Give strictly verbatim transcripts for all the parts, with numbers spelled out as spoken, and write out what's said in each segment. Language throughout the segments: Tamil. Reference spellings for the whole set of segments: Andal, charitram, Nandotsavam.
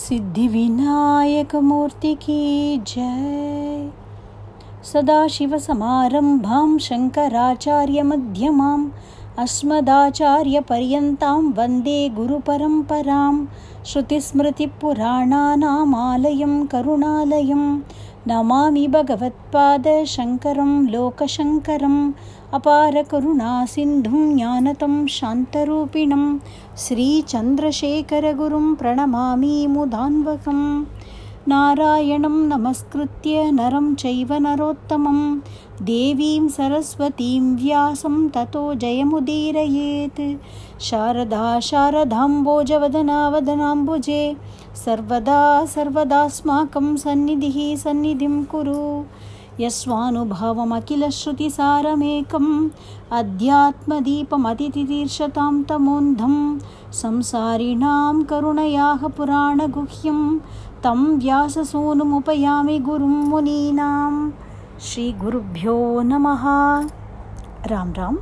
सिद्धि विनायक मूर्ति की जय। सदाशिव समारंभां शंकराचार्य मध्यमां अस्मदाचार्य पर्यन्तां वंदे गुरुपरंपरां। श्रुतिस्मृतिपुराणानामालयं करुणालयं नमामि भगवत्पाद शंकरं लोकशंकरं। अपार करुणा सिन्धुं ज्ञानतं शान्तरूपिणं श्रीचन्द्रशेखरगुरुं प्रणमामि मुदान्वकम्। नारायणं नमस्कृत्य नरं चैव नरोत्तमं देवीं सरस्वतीं व्यासं ततो जयमुदीरयेत्। शारदा शारदाम्बोजवदना वदनाम्बुजे सर्वदा सर्वदास्माकं सन्निधिः सन्निधिं कुरु। यस्वानुभवमखिलश्रुतिसारमेकम् अध्यात्मदीपमतितितीर्षतां तमोन्धं संसारिणां करुणयाः पुराणगुह्यं तं व्याससूनुमुपयामि गुरुं मुनीनां। श्रीगुरुभ्यो नमः। राम राम।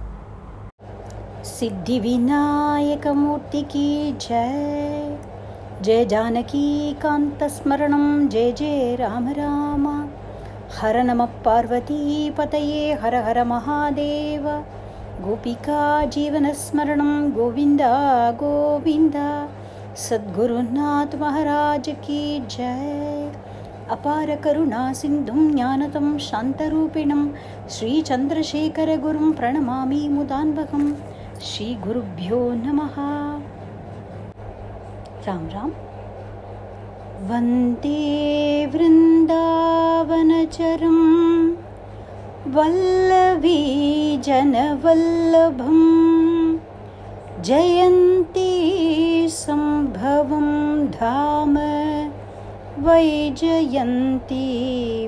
सिद्धिविनायकमूर्ति की जय। जय जानकी कान्तस्मरणं जय जय राम राम। हर नमः पार्वती पतये हर हर महादेव। गोपिका जीवनस्मरणं गोविन्द गोविन्द। सद्गुरुनाथ महाराज की जय। अपार करुणा सिन्धुं ज्ञानतं शान्तरूपिणं श्रीचन्द्रशेखरगुरुं प्रणमामि मुदान्वकं। श्रीगुरुभ्यो नमः। राम राम। वन्दे वृन्दावनचरं वल्लभी जनवल्लभं जयन्ती सम्भवं धाम वैजयन्ती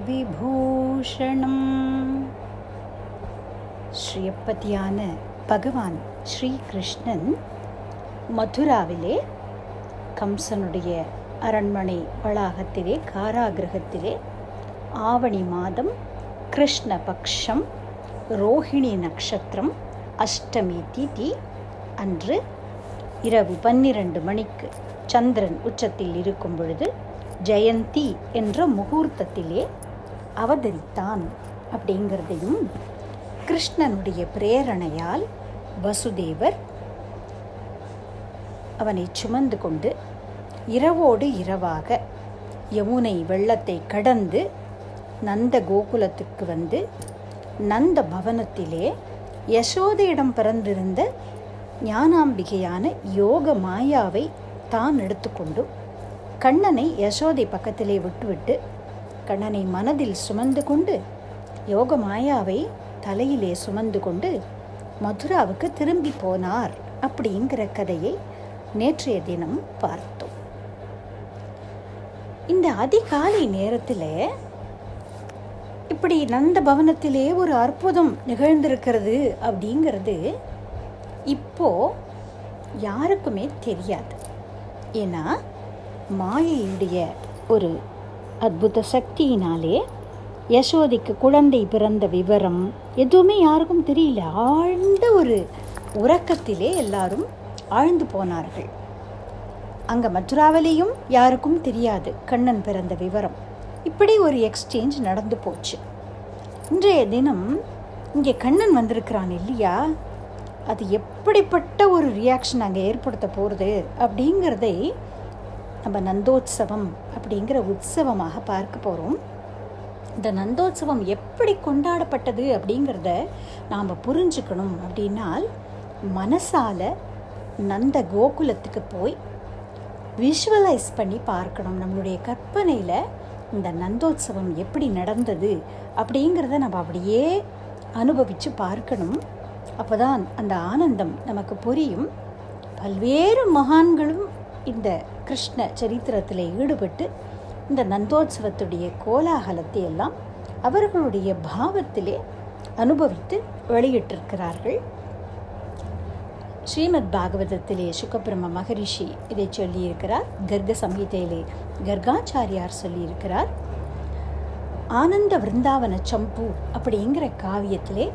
விபூஷணம். ஸ்ரீயப்பதியான பகவான் ஸ்ரீகிருஷ்ணன் மதுராவிலே கம்சனுடைய அரண்மனை வளாகத்திலே காராகிரகத்திலே ஆவணி மாதம் கிருஷ்ண பக்ஷம் ரோஹிணி நட்சத்திரம் அஷ்டமி திதி அன்று இரவு பன்னிரண்டு மணிக்கு சந்திரன் உச்சத்தில் இருக்கும் பொழுது ஜெயந்தி என்ற முகூர்த்தத்திலே அவதரித்தான் அப்படிங்கிறதையும் கிருஷ்ணனுடைய பிரேரணையால் வசுதேவர் அவனை சுமந்து கொண்டு இரவோடு இரவாக யமுனை வெள்ளத்தை கடந்து நந்த கோகுலத்துக்கு வந்து நந்த பவனத்திலே யசோதையிடம் பிறந்திருந்த ஞானாம்பிகையான யோக மாயாவை தான் எடுத்துக்கொண்டு கண்ணனை யசோதை பக்கத்திலே விட்டுவிட்டு கண்ணனை மனதில் சுமந்து கொண்டு யோக மாயாவை தலையிலே சுமந்து கொண்டு மதுராவுக்கு திரும்பி போனார் அப்படிங்கிற கதையை நேற்றைய தினம் பார்த்தோம். இந்த அதிகாலை நேரத்தில் இப்படி நந்த பவனத்திலே ஒரு அற்புதம் நிகழ்ந்திருக்கிறது அப்படிங்கிறது இப்போ யாருக்குமே தெரியாது. ஏன்னா மாயையுடைய ஒரு அற்புத சக்தியினாலே யசோதைக்கு குழந்தை பிறந்த விவரம் எதுவுமே யாருக்கும் தெரியல. ஆழ்ந்த ஒரு உறக்கத்திலே எல்லாரும் ஆழ்ந்து போனார்கள். அங்கே மதுராவிலையும் யாருக்கும் தெரியாது கண்ணன் பிறந்த விவரம். இப்படி ஒரு எக்ஸ்சேஞ்ச் நடந்து போச்சு. இன்றைய தினம் இங்கே கண்ணன் வந்திருக்கிறான் இல்லையா, அது எப்படிப்பட்ட ஒரு ரியாக்ஷன் அங்கே ஏற்படுத்த போகிறது அப்படிங்கிறதை நம்ம நந்தோத்சவம் அப்படிங்கிற உற்சவமாக பார்க்க போகிறோம். இந்த நந்தோத்சவம் எப்படி கொண்டாடப்பட்டது அப்படிங்கிறத நாம் புரிஞ்சுக்கணும் அப்படின்னால் மனசால் நந்த கோகுலத்துக்கு போய் விஷுவலைஸ் பண்ணி பார்க்கணும். நம்மளுடைய கற்பனையில் இந்த நந்தோத்சவம் எப்படி நடந்தது அப்படிங்கிறத நம்ம அப்படியே அனுபவித்து பார்க்கணும். அப்போதான் அந்த ஆனந்தம் நமக்கு புரியும். பல்வேறு மகான்களும் இந்த கிருஷ்ண சரித்திரத்தில் ஈடுபட்டு இந்த நந்தோத்சவத்துடைய கோலாகலத்தை எல்லாம் அவர்களுடைய பாவத்திலே அனுபவித்து வெளியிட்டிருக்கிறார்கள். ஸ்ரீமத் பாகவதத்திலே சுகபிரம மகரிஷி இதை சொல்லியிருக்கிறார். கர்க சம்ஹிதையிலே கர்காச்சாரியார் சொல்லியிருக்கிறார். ஆனந்த விருந்தாவன சம்பு அப்படிங்கிற காவியத்திலே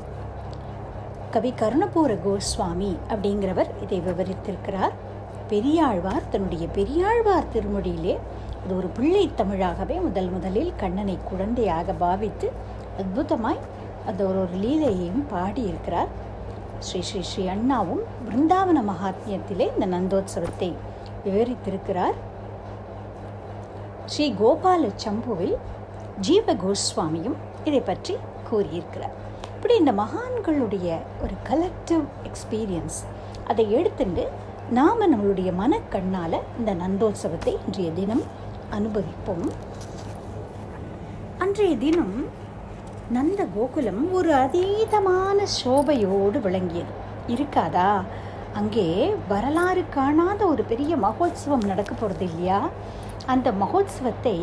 கவி கருணபூர கோஸ்வாமி அப்படிங்கிறவர் இதை விவரித்திருக்கிறார். பெரியாழ்வார் தன்னுடைய பெரியாழ்வார் திருமொழியிலே அது ஒரு பிள்ளை தமிழாகவே முதல் முதலில் கண்ணனை குழந்தையாக பாவித்து அற்புதமாய் அந்த ஒரு ஒரு லீலையையும் பாடியிருக்கிறார். ஸ்ரீ ஸ்ரீ ஸ்ரீ அண்ணாவும் பிருந்தாவன மகாத்மியத்திலே இந்த நந்தோத்சவத்தை விவரித்திருக்கிறார். ஸ்ரீ கோபால சம்புவில் ஜீவ கோஸ்வாமியும் இதை பற்றி கூறியிருக்கிறார். இப்படி இந்த மகான்களுடைய ஒரு கலெக்டிவ் எக்ஸ்பீரியன்ஸ் அதை எடுத்துட்டு நாம் நம்மளுடைய மனக்கண்ணால் இந்த நந்தோத்சவத்தை இன்றைய தினம் அனுபவிப்போம். அன்றைய தினம் நந்த கோகுலம் ஒரு அதீதமான சோபையோடு விளங்கியது. இருக்காதா? அங்கே வரலாறு காணாத ஒரு பெரிய மகோத்சவம் நடக்க போகிறது இல்லையா? அந்த மகோத்சவத்தை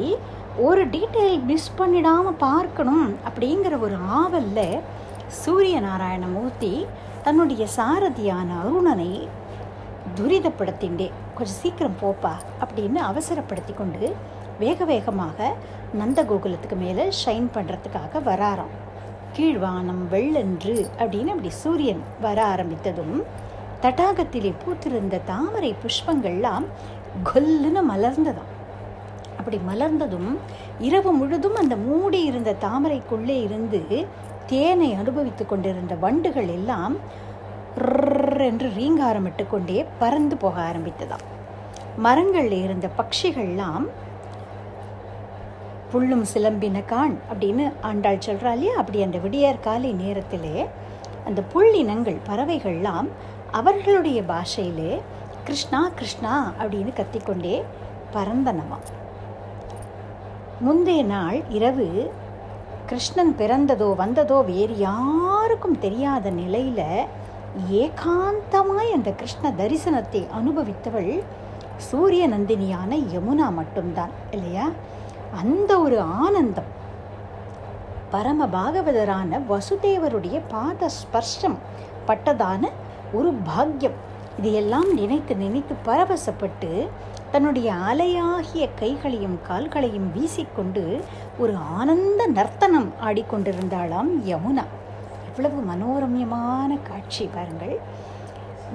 ஒரு டீட்டெயில் மிஸ் பண்ணிடாமல் பார்க்கணும் அப்படிங்கிற ஒரு ஆவலில் சூரிய நாராயணமூர்த்தி தன்னுடைய சாரதியான அருணனை துரிதப்படுத்திண்டே கொஞ்சம் சீக்கிரம் போப்பா அப்படின்னு அவசரப்படுத்தி கொண்டு வேக வேகமாக நந்தகோகுலத்துக்கு மேலே ஷைன் பண்ணுறதுக்காக வராராம். கீழ்வானம் வெள்ளென்று அப்படின்னு அப்படி சூரியன் வர ஆரம்பித்ததும் தடாகத்திலே பூத்திருந்த தாமரை புஷ்பங்கள்லாம் கொல்லுன்னு மலர்ந்ததாம். அப்படி மலர்ந்ததும் இரவு முழுதும் அந்த மூடி இருந்த தாமரைக்குள்ளே இருந்து தேனை அனுபவித்து கொண்டிருந்த வண்டுகள் எல்லாம் என்று ரீங்காரமிட்டு கொண்டே பறந்து போக ஆரம்பித்ததாம். மரங்களில் இருந்த பட்சிகள்லாம் புல்லும் சிலம்பின காண் அப்படின்னு ஆண்டாள் சொல்கிறா இல்லையா? அப்படி அந்த விடியற் காலை நேரத்திலே அந்த புள்ளினங்கள் பறவைகள்லாம் அவர்களுடைய பாஷையிலே கிருஷ்ணா கிருஷ்ணா அப்படின்னு கத்திக்கொண்டே பறந்தனவாம். முந்தைய நாள் இரவு கிருஷ்ணன் பிறந்ததோ வந்ததோ வேறு யாருக்கும் தெரியாத நிலையில் ஏகாந்தமாய் அந்த கிருஷ்ண தரிசனத்தை அனுபவித்தவள் சூரிய நந்தினியான யமுனா மட்டும்தான் இல்லையா? அந்த ஒரு ஆனந்தம், பரம பாகவதரான வசுதேவருடைய பாத ஸ்பர்ஷம் பட்டதான ஒரு பாக்கியம், இதையெல்லாம் நினைத்து நினைத்து பரவசப்பட்டு தன்னுடைய அலையாகிய கைகளையும் கால்களையும் வீசிக்கொண்டு ஒரு ஆனந்த நர்த்தனம் ஆடிக்கொண்டிருந்தாளாம் யமுனா. இவ்வளவு மனோரம்யமான காட்சி பாருங்கள்.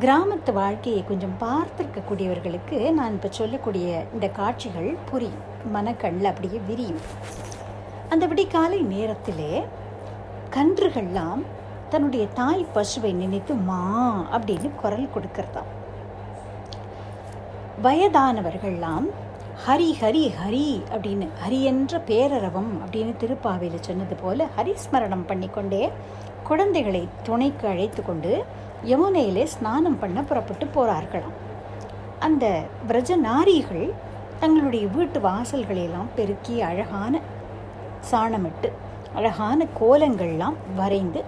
கிராமத்து வாழ்க்கையை கொஞ்சம் பார்த்துருக்கக்கூடியவர்களுக்கு நான் இப்போ சொல்லக்கூடிய இந்த காட்சிகள் புரியும், மனக்கண்ணில் அப்படியே விரியும். அந்த விடிக்காலை நேரத்திலே கன்றுகள்லாம் தன்னுடைய தாய் பசுவை நினைத்து மா அப்படின்னு குரல் கொடுக்கறதாம். வயதானவர்கள்லாம் ஹரி ஹரி ஹரி அப்படின்னு ஹரி என்ற பேரரவம் அப்படின்னு திருப்பாவையில் சொன்னது போல் ஹரிஸ்மரணம் பண்ணிக்கொண்டே குழந்தைகளை துணைக்கு அழைத்து கொண்டு யமுனையிலே ஸ்நானம் பண்ண புறப்பட்டு போகிறார்களாம். அந்த பிரஜ நாரிகள் தங்களுடைய வீட்டு வாசல்களையெல்லாம் பெருக்கி அழகான சாணமிட்டு அழகான கோலங்கள்லாம் வரைந்து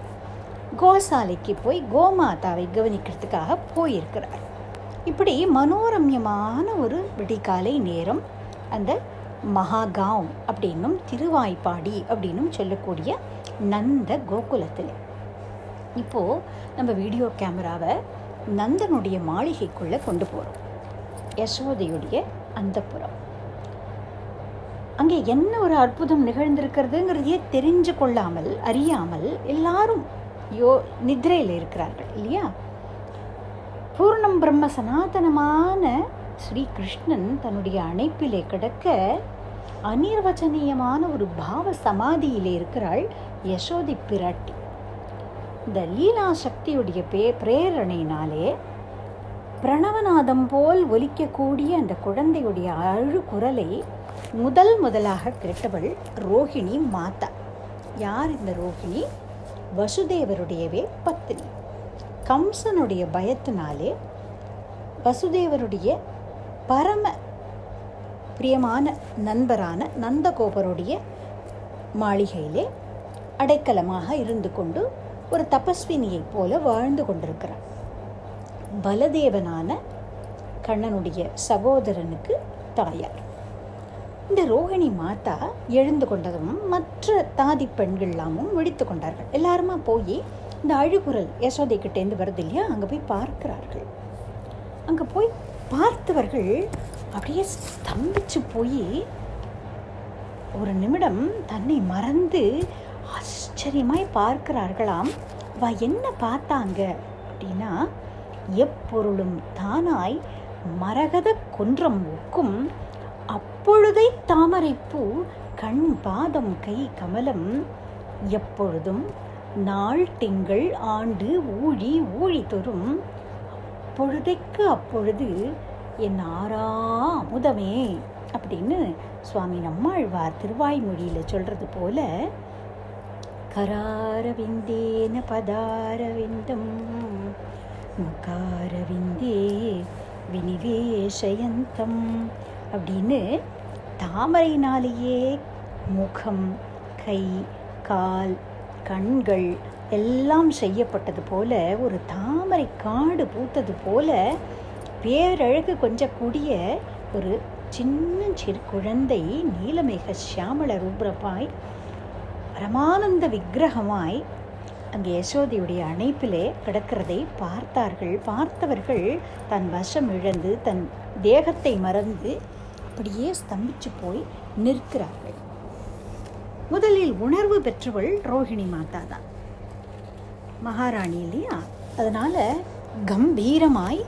கோசாலைக்கு போய் கோமாதாவை கவனிக்கிறதுக்காக போயிருக்கிறார். இப்படி மனோரம்யமான ஒரு விடிகாலை நேரம் அந்த மகாகாவ் அப்படின்னும் திருவாய்ப்பாடி அப்படின்னும் சொல்லக்கூடிய நந்த கோகுலத்தில். இப்போது நம்ம வீடியோ கேமராவை நந்தனுடைய மாளிகைக்குள்ளே கொண்டு போகிறோம், யசோதையுடைய அந்தப்புறம். அங்கே என்ன ஒரு அற்புதம் நிகழ்ந்திருக்கிறதுங்கிறதையே தெரிஞ்சு கொள்ளாமல் அறியாமல் எல்லாரும் யோ நித்ரையில் இருக்கிறார்கள் இல்லையா? பூர்ணம் பிரம்ம சனாதனமான ஸ்ரீகிருஷ்ணன் தன்னுடைய அணைப்பிலே கிடக்க அநிர்வச்சனீயமான ஒரு பாவ சமாதியிலே இருக்கிறாள் யசோதி பிராட்டி. இந்த லீலா சக்தியுடைய பே பிரேரணையினாலே பிரணவநாதம் போல் ஒலிக்கக்கூடிய அந்த குழந்தையுடைய அழு குரலை முதல் முதலாக கேட்டவள் ரோஹிணி மாதா. யார் இந்த ரோஹிணி? வசுதேவருடையவே பத்னி. கம்சனுடைய பயத்தினாலே வசுதேவருடைய பரம பிரியமான நண்பரான நந்தகோபருடைய மாளிகையிலே அடைக்கலமாக இருந்து கொண்டு ஒரு தபஸ்வினியைப் போல வாழ்ந்து கொண்டிருக்கிறார். பலதேவனான கண்ணனுடைய சகோதரனுக்கு தாயார் இந்த ரோஹிணி மாதா. எழுந்து கொண்டதும் மற்ற தாதி பெண்கள்லாமும் விழித்து கொண்டார்கள். எல்லாருமா போய் இந்த அழுகுரல் யசோதைக்கிட்டேந்து வருது இல்லையா, அங்கே போய் பார்க்கிறார்கள். அங்கே போய் பார்த்தவர்கள் அப்படியே ஸ்தம்பிச்சு போய் ஒரு நிமிடம் தன்னை மறந்து ஆச்சரியமாய் பார்க்கிறார்களாம். வா என்ன பார்த்தாங்க அப்படின்னா, எப்பொருளும் தானாய் மரகத குன்றம் ஒக்கும் அப்பொழு பொழுதை தாமரைப்பூ கண் பாதம் கை கமலம் எப்பொழுதும் நாள் திங்கள் ஆண்டு ஊழி ஊழி தொறும் அப்பொழுதைக்கு அப்பொழுது என் ஆறா அமுதமே அப்படின்னு சுவாமி நம்மாழ்வார் திருவாய்மொழியில் சொல்கிறது போல, கராரவிந்தேன பதாரவிந்தம் முகாரவிந்தே வினிவேஷயந்தம் அப்படின்னு தாமரையினாலேயே முகம் கை கால் கண்கள் எல்லாம் செய்யப்பட்டது போல, ஒரு தாமரை காடு பூத்தது போல பேரழகு கொஞ்சம் கூடிய ஒரு சின்ன சிறு குழந்தை நீலமேக சியாமள ரூபமாய் பரமானந்த விக்கிரகமாய் அங்கே யசோதையுடைய அணைப்பிலே கிடக்கிறதை பார்த்தார்கள். பார்த்தவர்கள் தன் வசம் இழந்து தன் தேகத்தை மறந்து அப்படியே ஸ்தம்பிச்சு போய் நிற்கிறார்கள். முதலில் உணர்வு பெற்றவள் ரோஹிணி மாதா தான், மகாராணி இல்லையா? அதனால் கம்பீரமாய்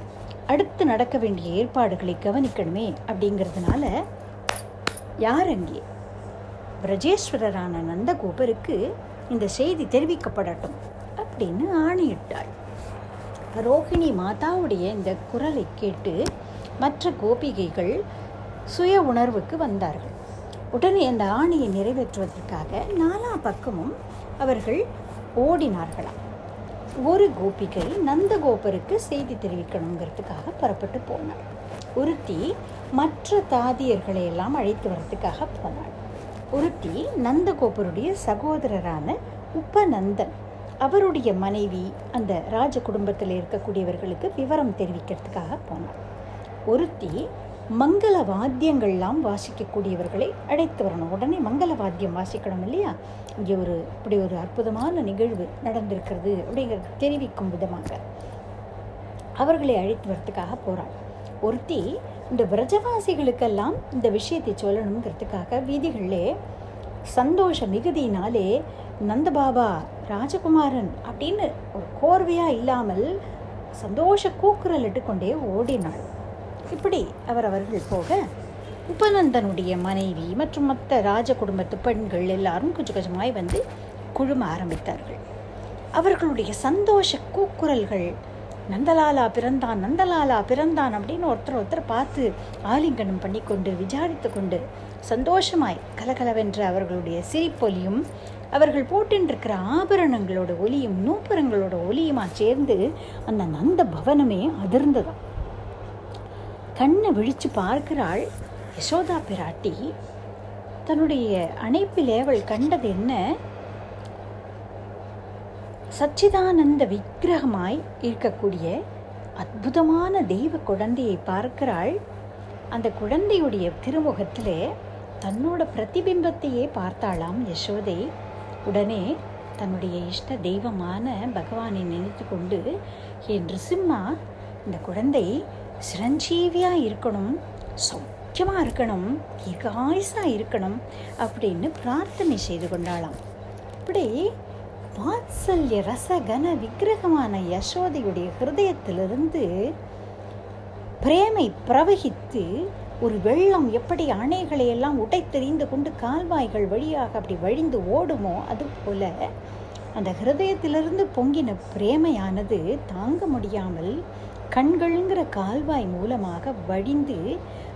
அடுத்து நடக்க வேண்டிய ஏற்பாடுகளை கவனிக்கணுமே அப்படிங்கிறதுனால யார் அங்கே பிரஜேஸ்வரரான நந்தகோபருக்கு இந்த செய்தி தெரிவிக்கப்படட்டும் அப்படின்னு ஆணையிட்டாள். ரோஹிணி மாதாவுடைய இந்த குரலை கேட்டு மற்ற கோபிகைகள் சுய உணர்வுக்கு வந்தார்கள். உடனே அந்த ஆணையை நிறைவேற்றுவதற்காக நாலா பக்கமும் அவர்கள் ஓடினார்களாம். ஒரு கோபிகை நந்தகோபருக்கு செய்தி தெரிவிக்கணுங்கிறதுக்காக புறப்பட்டு போனாள். ஒருத்தி மற்ற தாதியர்களை எல்லாம் அழைத்து வர்றதுக்காக போனாள். ஒருத்தி நந்தகோபருடைய சகோதரரான உபநந்தன் அவருடைய மனைவி அந்த ராஜ குடும்பத்தில் இருக்கக்கூடியவர்களுக்கு விவரம் தெரிவிக்கிறதுக்காக போனாள். ஒருத்தி மங்கள வாத்தியங்கள்லாம் வாசிக்கக்கூடியவர்களை அழைத்து வரணும். உடனே மங்கள வாத்தியம் வாசிக்கணும் இல்லையா? இங்கே ஒரு இப்படி ஒரு அற்புதமான நிகழ்வு நடந்திருக்கிறது அப்படிங்கிறது தெரிவிக்கும் விதமாக அவர்களை அழைத்து வரத்துக்காக போகிறாள். ஒருத்தி இந்த விரஜவாசிகளுக்கெல்லாம் இந்த விஷயத்தை சொல்லணுங்கிறதுக்காக வீதிகளிலே சந்தோஷ மிகுதியினாலே நந்தபாபா ராஜகுமாரன் அப்படின்னு ஒரு கோர்வையாக இல்லாமல் சந்தோஷ கூக்குரலிட்டு கொண்டே ஓடினாள். இப்படி அவர் அவர்கள் போக உபநந்தனுடைய மனைவி மற்றும் மற்ற ராஜ குடும்பத்து பெண்கள் எல்லாரும் கொஞ்சம் கொஞ்சமாய் வந்து குழும ஆரம்பித்தார்கள். அவர்களுடைய சந்தோஷ கூக்குரல்கள் நந்தலாலா பிறந்தான் நந்தலாலா பிறந்தான் அப்படின்னு ஒருத்தர் ஒருத்தர் பார்த்து ஆலிங்கனம் பண்ணி கொண்டு விசாரித்து கொண்டு சந்தோஷமாய் கலகலவென்ற அவர்களுடைய சிரிப்பொலியும் அவர்கள் போட்டின்றிருக்கிற ஆபரணங்களோட ஒலியும் நூப்புரங்களோட ஒலியுமா சேர்ந்து அந்த நந்த பவனமே அதிர்ந்ததான். கண்ணை விழித்து பார்க்கிறாள் யசோதா பிராட்டி. தன்னுடைய அணைப்பிலே அவள் கண்டது என்ன? சச்சிதானந்த விக்கிரகமாய் இருக்கக்கூடிய அற்புதமான தெய்வ குழந்தையை பார்க்கிறாள். அந்த குழந்தையுடைய திருமுகத்திலே தன்னோட பிரதிபிம்பத்தையே பார்த்தாளாம் யசோதை. உடனே தன்னுடைய இஷ்ட தெய்வமான பகவானை நினைத்து கொண்டு, என் ரிசிம்மா, இந்த குழந்தை சிரஞ்சீவியாக இருக்கணும், சௌக்கியமாக இருக்கணும், தீர்காயுசாக இருக்கணும் அப்படின்னு பிரார்த்தனை செய்து கொண்டாளாம். இப்படி வாத்சல்ய ரசகன விக்கிரகமான யசோதையுடைய ஹிருதயத்திலிருந்து பிரேமை பிரவகித்து ஒரு வெள்ளம் எப்படி அணைகளை எல்லாம் உடைத்தெறிந்து கொண்டு கால்வாய்கள் வழியாக அப்படி வழிந்து ஓடுமோ அதுபோல அந்த ஹிருதயத்திலிருந்து பொங்கின பிரேமையானது தாங்க முடியாமல் கண்கள்ங்கிற கால்வாய் மூலமாக வழிந்து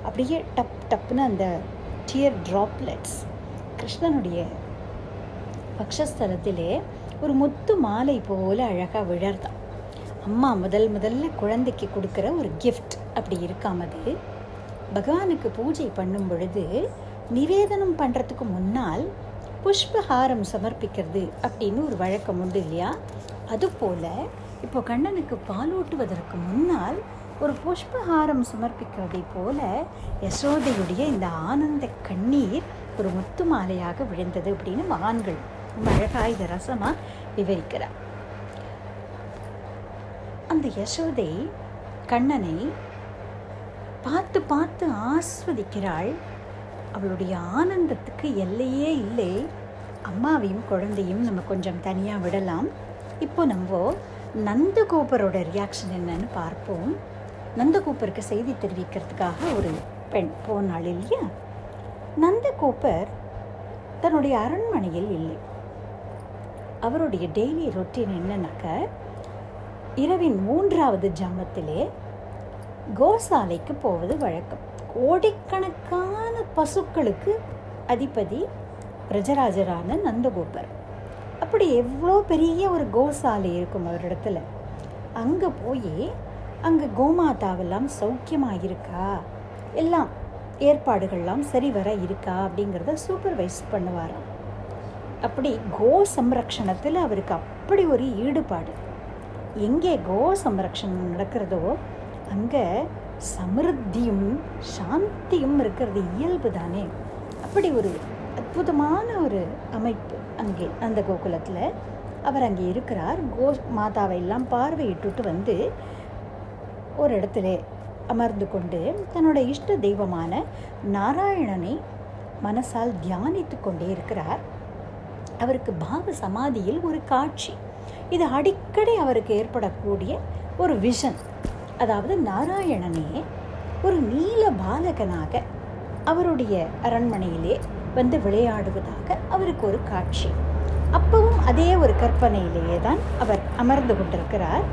அப்படியே டப் டப்புன்னு அந்த டியர் ட்ராப்லெட்ஸ் கிருஷ்ணனுடைய பக்ஷஸ்தலத்திலே ஒரு முத்து மாலை போல அழகாக விழர்தான். அம்மா முதல் முதல்ல குழந்தைக்கு கொடுக்குற ஒரு கிஃப்ட் அப்படி இருக்காமது. பகவானுக்கு பூஜை பண்ணும் பொழுது நிவேதனம் பண்ணுறதுக்கு முன்னால் புஷ்பஹாரம் சமர்ப்பிக்கிறது அப்படின்னு ஒரு வழக்கம் உண்டு இல்லையா? அதுபோல் இப்போ கண்ணனுக்கு பாலூட்டுவதற்கு முன்னால் ஒரு புஷ்பஹாரம் சமர்ப்பிக்கிறதை போல யசோதையுடைய இந்த ஆனந்த கண்ணீர் ஒரு முத்து மாலையாக விழுந்தது அப்படின்னு மகான்கள் ரொம்ப அழகாக இதை ரசமாக விவரிக்கிறார். அந்த யசோதை கண்ணனை பார்த்து பார்த்து ஆஸ்வதிக்கிறாள். அவளுடைய ஆனந்தத்துக்கு எல்லையே இல்லை. அம்மாவையும் குழந்தையும் நம்ம கொஞ்சம் தனியாக விடலாம். இப்போ நம்ம நந்தகோபரோட ரியாக்ஷன் என்னன்னு பார்ப்போம். நந்தகோபருக்கு செய்தி தெரிவிக்கிறதுக்காக ஒரு பெண் போனாள் இல்லையா? நந்தகோப்பர் தன்னுடைய அரண்மனையில் இல்லை. அவருடைய டெய்லி ரொட்டீன் என்னன்னாக்க, இரவின் மூன்றாவது ஜாமத்திலே கோசாலைக்கு போவது வழக்கம். கோடிக்கணக்கான பசுக்களுக்கு அதிபதி பிரஜராஜரான நந்தகோபர். அப்படி எவ்வளோ பெரிய ஒரு கோசாலை இருக்கும் அவர் இடத்துல. அங்கே போய் அங்கே கோமாதாவெல்லாம் சௌக்கியமாக இருக்கா, எல்லாம் ஏற்பாடுகள்லாம் சரிவர இருக்கா அப்படிங்கிறத சூப்பர்வைஸ் பண்ணுவாராம். அப்படி கோ சம்ரக்ஷணத்தில் அவருக்கு அப்படி ஒரு ஈடுபாடு. எங்கே கோ சம்ரக்ஷணம் நடக்கிறதோ அங்கே சமிருத்தியும் சாந்தியும் இருக்கிறது இயல்பு தானே. அப்படி ஒரு அற்புதமான ஒரு அமைப்பு அங்கே அந்த கோகுலத்தில். அவர் அங்கே இருக்கிறார். கோ மாதாவை எல்லாம் பார்வையிட்டுட்டு வந்து ஒரு இடத்துல அமர்ந்து கொண்டு தன்னோட இஷ்ட தெய்வமான நாராயணனை மனசால் தியானித்து கொண்டே இருக்கிறார். அவருக்கு பாவ சமாதியில் ஒரு காட்சி. இது அடிக்கடி அவருக்கு ஏற்படக்கூடிய ஒரு விஷன். அதாவது நாராயணனே ஒரு நீல பாலகனாக அவருடைய அரண்மனையிலே வந்து விளையாடுவதாக அவருக்கு ஒரு காட்சி. அப்பவும் அதே ஒரு கற்பனையிலேயே தான் அவர் அமர்ந்து கொண்டிருக்கிறார்.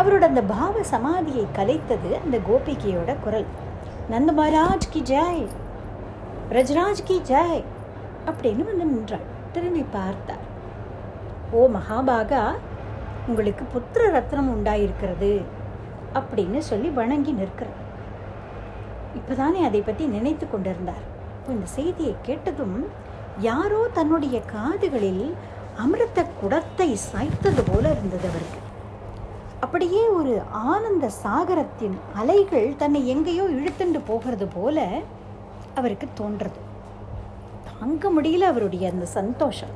அவரோட அந்த பாவ சமாதியை கலைத்தது அந்த கோபிகையோட குரல். நந்த மகாராஜ் கி ஜாய், பிரஜராஜ் கி ஜாய் அப்படின்னு வந்து நின்றாள். திரும்பி பார்த்தார். ஓ மகாபாகா, உங்களுக்கு புத்திர ரத்னம் உண்டாயிருக்கிறது அப்படின்னு சொல்லி வணங்கி நிற்கிறார். இப்போதானே அதை பற்றி நினைத்து கொண்டிருந்தார். இந்த செய்தியை கேட்டதும் யாரோ தன்னுடைய காதுகளில் அமிர்த குடத்தை சாய்த்தது போல இருந்தது அவருக்கு. அப்படியே ஒரு ஆனந்த சாகரத்தின் அலைகள் தன்னை எங்கேயோ இழுத்துண்டு போகிறது போல அவருக்கு தோன்றது. தாங்க முடியல அவருடைய அந்த சந்தோஷம்.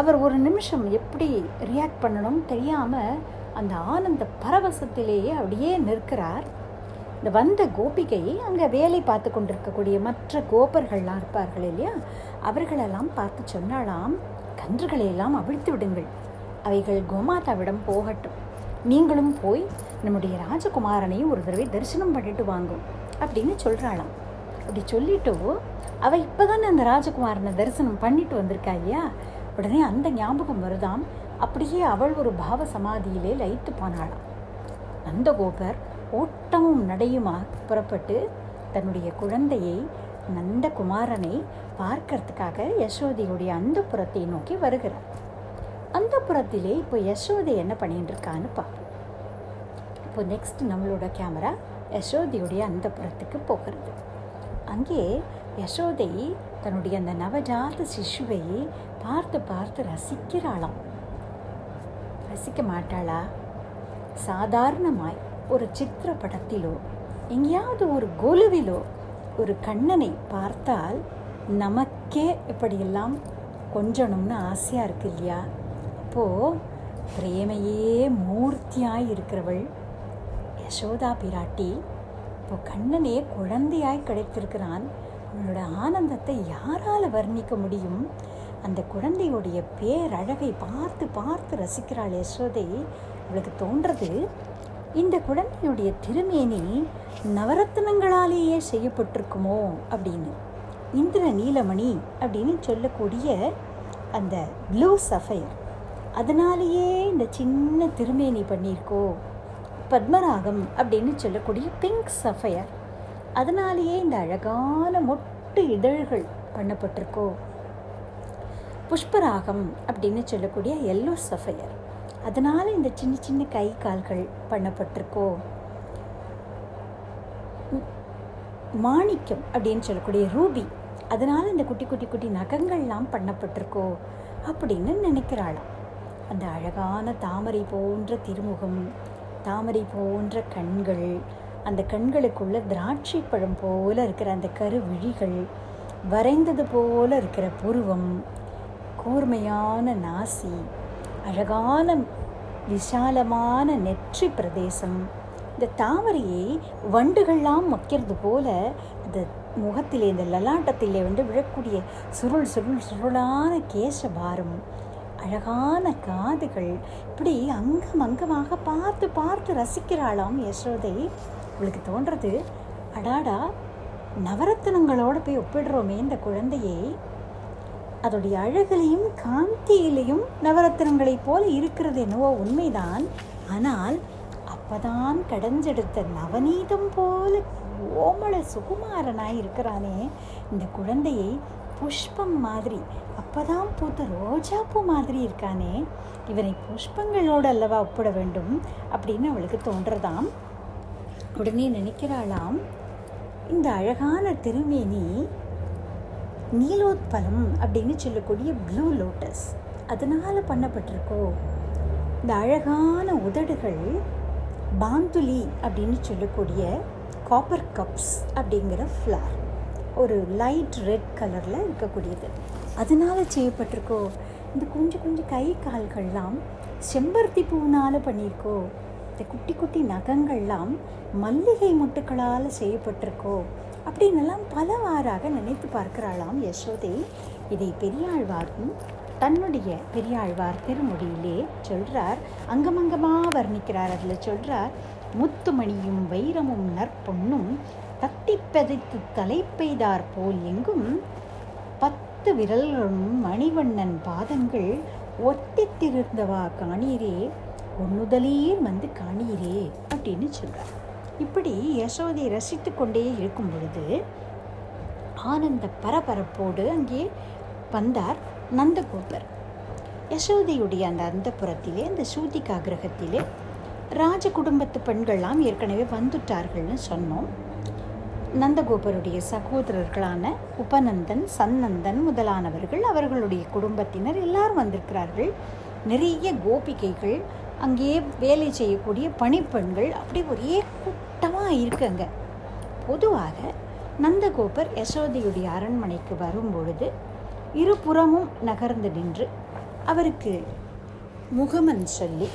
அவர் ஒரு நிமிஷம் எப்படி ரியாக்ட் பண்ணணும் தெரியாமல் அந்த ஆனந்த பரவசத்திலேயே அப்படியே நிற்கிறார். இந்த வந்த கோபிகை அங்கே வேலை பார்த்து கொண்டிருக்கக்கூடிய மற்ற கோபர்கள்லாம் இருப்பார்கள் இல்லையா, அவர்களெல்லாம் பார்த்து சொன்னாலாம், கன்றுகளையெல்லாம் அவிழ்த்து விடுங்கள், அவைகள் கோமாதாவிடம் போகட்டும், நீங்களும் போய் நம்முடைய ராஜகுமாரனையும் ஒரு தடவை தரிசனம் பண்ணிட்டு வாங்கும் அப்படின்னு சொல்கிறாளாம். அப்படி சொல்லிட்டோ அவள் இப்போ தானே அந்த ராஜகுமாரனை தரிசனம் பண்ணிட்டு வந்திருக்கா இல்லையா, உடனே அந்த ஞாபகம் வருதாம். அப்படியே அவள் ஒரு பாவ சமாதியிலே லயித்து போனாளாம். நந்தகோபர் ஓட்டமும் நடையுமாக புறப்பட்டு தன்னுடைய குழந்தையை நந்தகுமாரனை பார்க்கறதுக்காக யசோதையுடைய அந்த புறத்தை நோக்கி வருகிறார். அந்த புறத்திலே இப்போ யசோதை என்ன பண்ணிட்டு இருக்கான்னு பார்ப்போம். இப்போ நெக்ஸ்ட் நம்மளோட கேமரா யசோதையுடைய அந்த புறத்துக்கு போகிறது. அங்கே யசோதை தன்னுடைய அந்த நவஜாத சிசுவை பார்த்து பார்த்து ரசிக்கிறாளாம். ரசிக்க மாட்டாளா? சாதாரணமாய் ஒரு சித்திர படத்திலோ எங்கேயாவது ஒரு கோலுவிலோ ஒரு கண்ணனை பார்த்தால் நமக்கே இப்படியெல்லாம் கொஞ்சணும்னு ஆசையாக இருக்கு இல்லையா. அப்போது பிரேமையே மூர்த்தியாய் இருக்கிறவள் யசோதா பிராட்டி இப்போ கண்ணனே குழந்தையாய் கிடைத்திருக்கிறான். அவளோட ஆனந்தத்தை யாரால் வர்ணிக்க முடியும்? அந்த குழந்தையுடைய பேரழகை பார்த்து பார்த்து ரசிக்கிறாள் யசோதை. அவளுக்கு தோன்றது, இந்த குழந்தையுடைய திருமேனி நவரத்னங்களாலேயே செய்யப்பட்டிருக்குமோ அப்படின்னு. இந்திர நீலமணி அப்படின்னு சொல்லக்கூடிய அந்த ப்ளூ சஃபயர், அதனாலேயே இந்த சின்ன திருமேனி பண்ணியிருக்கோ. பத்மராகம் அப்படின்னு சொல்லக்கூடிய பிங்க் சஃபயர், அதனாலேயே இந்த அழகான மொட்டு இதழ்கள் பண்ணப்பட்டிருக்கோ. புஷ்பராகம் அப்படின்னு சொல்லக்கூடிய எல்லோ சஃபயர், அதனால் இந்த சின்ன சின்ன கை கால்கள் பண்ணப்பட்டிருக்கோ. மாணிக்கம் அப்படின்னு சொல்லக்கூடிய ரூபி, அதனால் இந்த குட்டி குட்டி குட்டி நகங்கள்லாம் பண்ணப்பட்டிருக்கோ அப்படின்னு நினைக்கிறாளாம். அந்த அழகான தாமரை போன்ற திருமுகம், தாமரை போன்ற கண்கள், அந்த கண்களுக்குள்ள திராட்சை பழம் போல இருக்கிற அந்த கருவிழிகள், வரைந்தது போல இருக்கிற புருவம், கூர்மையான நாசி, அழகான விசாலமான நெற்றி பிரதேசம், இந்த தாமரையை வண்டுகள்லாம் மக்கிறது போல இந்த முகத்திலே இந்த லலாட்டத்திலே வந்து விழக்கூடிய சுருள் சுருள் சுருளான கேசபாரம், அழகான காதுகள், இப்படி அங்கம் அங்கமாக பார்த்து பார்த்து ரசிக்கிறாளாம் யசோதை. உங்களுக்கு தோன்றது, அடாடா நவரத்தனங்களோடு போய் ஒப்பிடுறோமே இந்த குழந்தையை, அதோடைய அழகிலையும் காந்தியிலையும் நவரத்தனங்களைப் போல இருக்கிறது என்னவோ உண்மைதான். ஆனால் அப்பதான் கடைஞ்செடுத்த நவநீதம் போல ஓமள சுகுமாரனாய் இருக்கிறானே இந்த குழந்தையை, புஷ்பம் மாதிரி அப்பதான் பூத்த ரோஜாப்பூ மாதிரி இருக்கானே, இவனை புஷ்பங்களோடு அல்லவா ஒப்பிட வேண்டும் அப்படின்னு அவளுக்கு தோன்றதாம். உடனே நினைக்கிறாளாம், இந்த அழகான திருமேனி நீலோத்பலம் அப்படின்னு சொல்லக்கூடிய ப்ளூ லோட்டஸ் அதனால் பண்ணப்பட்டிருக்கோ, இந்த அழகான உதடுகள் பாந்துலி அப்படின்னு சொல்லக்கூடிய காப்பர் கப்ஸ் அப்படிங்கிற ஃப்ளார், ஒரு லைட் ரெட் கலரில் இருக்கக்கூடியது அதனால் செய்யப்பட்டிருக்கோ, இந்த கொஞ்சம் கொஞ்சம் கை கால்கள்லாம் செம்பருத்தி பூனால் பண்ணியிருக்கோ, இந்த குட்டி குட்டி நகங்கள்லாம் மல்லிகை முட்டுக்களால் செய்யப்பட்டிருக்கோ அப்படின்னெல்லாம் பலவாறாக நினைத்து பார்க்கிறாளாம் யசோதை. இதை பெரியாழ்வாரும் தன்னுடைய பெரியாழ்வார் திருமொழியிலே சொல்கிறார், அங்கமங்கமாக வர்ணிக்கிறார். அதில் சொல்கிறார், முத்துமணியும் வைரமும் நற்பொண்ணும் தட்டி பெதைத்து தலைப்பெய்தார் போல் எங்கும் பத்து விரல்களும் மணிவண்ணன் பாதங்கள் ஒட்டித்திருந்தவா காணீரே, ஒன்னுதலேன் வந்து காணீரே அப்படின்னு சொல்கிறார். இப்படி யசோதை ரசித்து கொண்டே இருக்கும் பொழுது ஆனந்த பரபரப்போடு அங்கே வந்தார் நந்தகோபர். யசோதையுடைய அந்த அந்த புறத்திலே, அந்த சூதிகா கிரகத்திலே ராஜ குடும்பத்து பெண்கள்லாம் ஏற்கனவே வந்துட்டார்கள்னு சொன்னோம். நந்தகோபருடைய சகோதரர்களான உபநந்தன், சந்நந்தன் முதலானவர்கள், அவர்களுடைய குடும்பத்தினர் எல்லாரும் வந்திருக்கிறார்கள். நிறைய கோபிகைகள், அங்கேயே வேலை செய்யக்கூடிய பணிப்பெண்கள், அப்படி ஒரே கூட்டமாக இருக்குங்க. பொதுவாக நந்தகோபர் யசோதையுடைய அரண்மனைக்கு வரும் பொழுது இருபுறமும் நகர்ந்து நின்று அவருக்கு முகமன் சொல்லி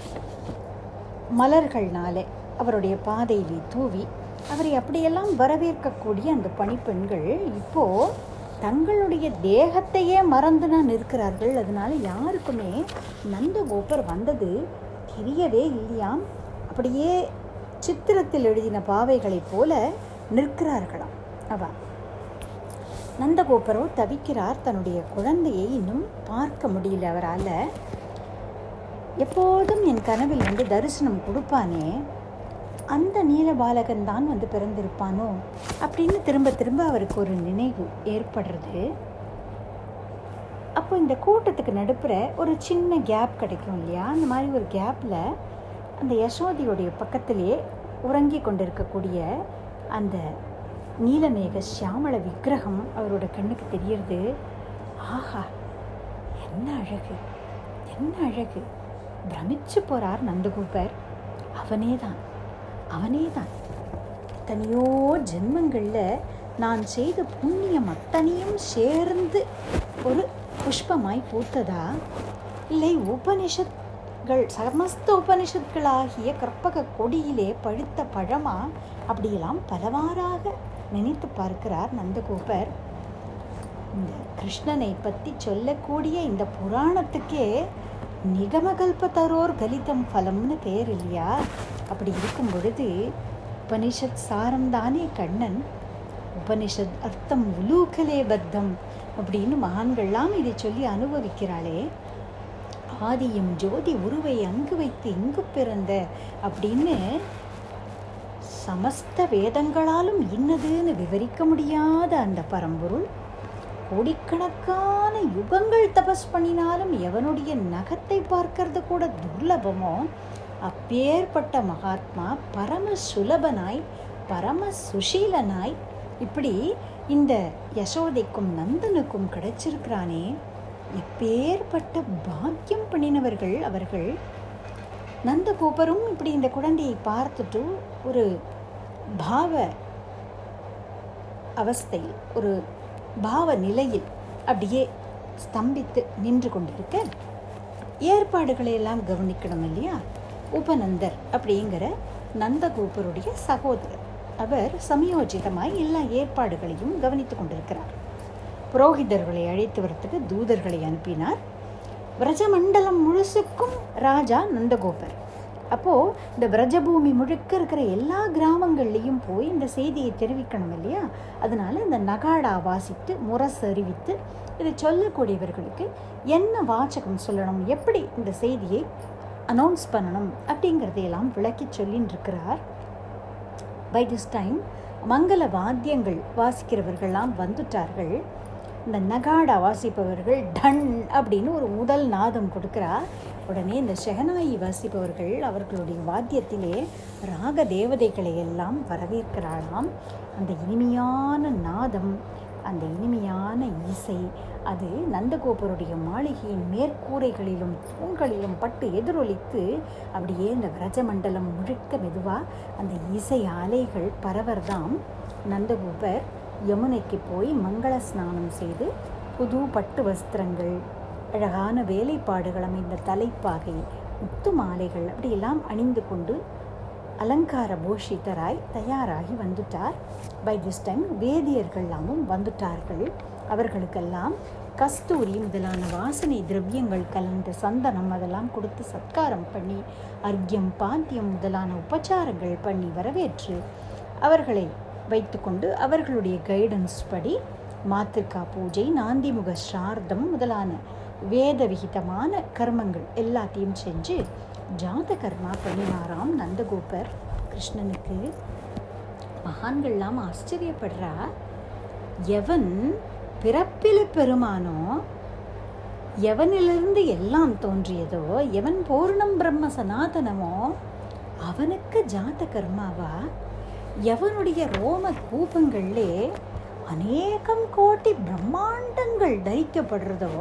மலர்கள்னாலே அவருடைய பாதையிலே தூவி அவரை அப்படியெல்லாம் வரவேற்கக்கூடிய அந்த பணிப்பெண்கள் இப்போது தங்களுடைய தேகத்தையே மறந்து நான் இருக்கிறார்கள். அதனால் யாருக்குமே நந்தகோபர் வந்தது தெரியவே இல்லையாம். அப்படியே சித்திரத்தில் எழுதின பாவைகளைப் போல நிற்கிறார்களாம். அவ நந்தகோபரோ தவிக்கிறார், தன்னுடைய குழந்தையை இன்னும் பார்க்க முடியல அவரால். எப்போதும் என் கனவில் வந்து தரிசனம் கொடுப்பானே, அந்த நீலபாலகன் தான் வந்து பிறந்திருப்பானோ அப்படின்னு திரும்ப திரும்ப அவருக்கு ஒரு நினைவு ஏற்படுறது. அப்போ இந்த கூட்டத்துக்கு நடுப்புற ஒரு சின்ன கேப் கிடைக்கும் இல்லையா, அந்த மாதிரி ஒரு கேப்பில் அந்த யசோதையுடைய பக்கத்திலே உறங்கி கொண்டிருக்கக்கூடிய அந்த நீலமேக சியாமள விக்கிரகம் அவரோட கண்ணுக்கு தெரியறது. ஆஹா, என்ன அழகு, என்ன அழகு! பிரமிச்சு போகிறார் நந்தகோபர். அவனே தான், அவனே தான். எத்தனையோ ஜென்மங்களில் நான் செய்த புண்ணியம் அத்தனையும் சேர்ந்து ஒரு புஷ்பமாய் பூத்ததா, இல்லை உபனிஷத்கள் சமஸ்த உபனிஷத்களாகிய கற்பக கொடியிலே பழுத்த பழமா, அப்படியெல்லாம் பலவாறாக நினைத்து பார்க்கிறார் நந்தகோபர். இந்த கிருஷ்ணனை பற்றி சொல்லக்கூடிய இந்த புராணத்துக்கே நிகமகல்பதரோர் கலிதம் ஃபலம்னு பேர் இல்லையா? அப்படி இருக்கும் பொழுது உபனிஷத் சாரம்தானே கண்ணன், உபனிஷத் அர்த்தம் உலூகலே பத்தம் அப்படின்னு மகான்கள்லாம் இதை சொல்லி அனுபவிக்கிறாளே. ஆதியும் ஜோதி உருவை அங்கு வைத்து இங்கு பிறந்த அப்படின்னு சமஸ்த வேதங்களாலும் இன்னதுன்னு விவரிக்க முடியாத அந்த பரம்பொருள், கோடிக்கணக்கான யுகங்கள் தபஸ் பண்ணினாலும் எவனுடைய நகத்தை பார்க்கறது கூட துர்லபமோ, அப்பேற்பட்ட மகாத்மா பரம சுலபனாய் பரம சுஷீலனாய் இப்படி இந்த யசோதைக்கும் நந்தனுக்கும் கிடைச்சிருக்கிறானே, எப்பேற்பட்ட பாக்கியம் பண்ணினவர்கள் அவர்கள். நந்தகோபரும் இப்படி இந்த குழந்தையை பார்த்துட்டு ஒரு பாவ அவஸ்தையில், ஒரு பாவ நிலையில் அப்படியே ஸ்தம்பித்து நின்று கொண்டிருக்க ஏற்பாடுகளையெல்லாம் கவனிக்கணும் இல்லையா. உபநந்தர் அப்படிங்கிற நந்தகோபருடைய சகோதரர், அவர் சமயோஜிதமாய் எல்லா ஏற்பாடுகளையும் கவனித்து கொண்டிருக்கிறார். புரோகிதர்களை அழைத்து வரத்துக்கு தூதர்களை அனுப்பினார். விரஜமண்டலம் முழுசுக்கும் ராஜா நந்தகோபர், அப்போது இந்த பிரஜபூமி முழுக்க இருக்கிற எல்லா கிராமங்கள்லேயும் போய் இந்த செய்தியை தெரிவிக்கணும் இல்லையா? அதனால் இந்த நகாடா வாசித்து முரசு அறிவித்து இதை சொல்லக்கூடியவர்களுக்கு என்ன வாசகம் சொல்லணும், எப்படி இந்த செய்தியை அனௌன்ஸ் பண்ணணும் அப்படிங்கிறதையெல்லாம் விளக்கி சொல்லின்னு இருக்கிறார். பை திஸ் டைம் மங்கள வாத்தியங்கள் வாசிக்கிறவர்கள்லாம் வந்துட்டார்கள். இந்த நகாடா வாசிப்பவர்கள் டன் அப்படின்னு ஒரு முதல் நாதம் கொடுக்கிறார். உடனே இந்த ஷெஹனாயி வாசிப்பவர்கள் அவர்களுடைய வாத்தியத்திலே ராக தேவதைகளை எல்லாம் வரவேற்கிறாளாம். அந்த இனிமையான நாதம், அந்த இனிமையான இசை, அது நந்தகோபருடைய மாளிகையின் மேற்கூரைகளிலும் தூண்களிலும் பட்டு எதிரொலித்து அப்படியே இந்த விரஜமண்டலம் முழுக்க மெதுவாக அந்த இசை அலைகள் பரவர்தாம். நந்தகோபர் யமுனைக்கு போய் மங்கள ஸ்நானம் செய்து புது பட்டு வஸ்திரங்கள், அழகான வேலைப்பாடுகள் அமைந்த தலைப்பாகை, முத்து மாலைகள் அப்படியெல்லாம் அணிந்து கொண்டு அலங்கார பூஷிதராய் தயாராகி வந்துட்டார். பை திஸ் டைம் வேதியர்கள்லாமும் வந்துட்டார்கள். அவர்களுக்கெல்லாம் கஸ்தூரி முதலான வாசனை திரவியங்கள் கலந்த சந்தனம் அதெல்லாம் கொடுத்து சத்காரம் பண்ணி அர்க்யம் பாத்தியம் முதலான உபச்சாரங்கள் பண்ணி வரவேற்று அவர்களை வைத்துக்கொண்டு அவர்களுடைய கைடன்ஸ் படி மாத்திருக்கா பூஜை, நாந்திமுக சிரார்த்தம் முதலான வேத விகிதமான கர்மங்கள் எல்லாத்தையும் செஞ்சு ஜாத கர்மா பண்ணினாராம் நந்தகோபர் கிருஷ்ணனுக்கு. மகான்கள்லாம் ஆச்சரியப்படுறா. எவன் பிறப்பில பெருமானோ, எவனிலிருந்து எல்லாம் தோன்றியதோ, எவன் பூர்ணம் பிரம்ம சனாதனமோ அவனுக்கு ஜாத கர்மாவா? எவனுடைய ரோம கூபங்களே அநேகம் கோட்டி பிரம்மாண்டங்கள் தரிக்கப்படுறதோ,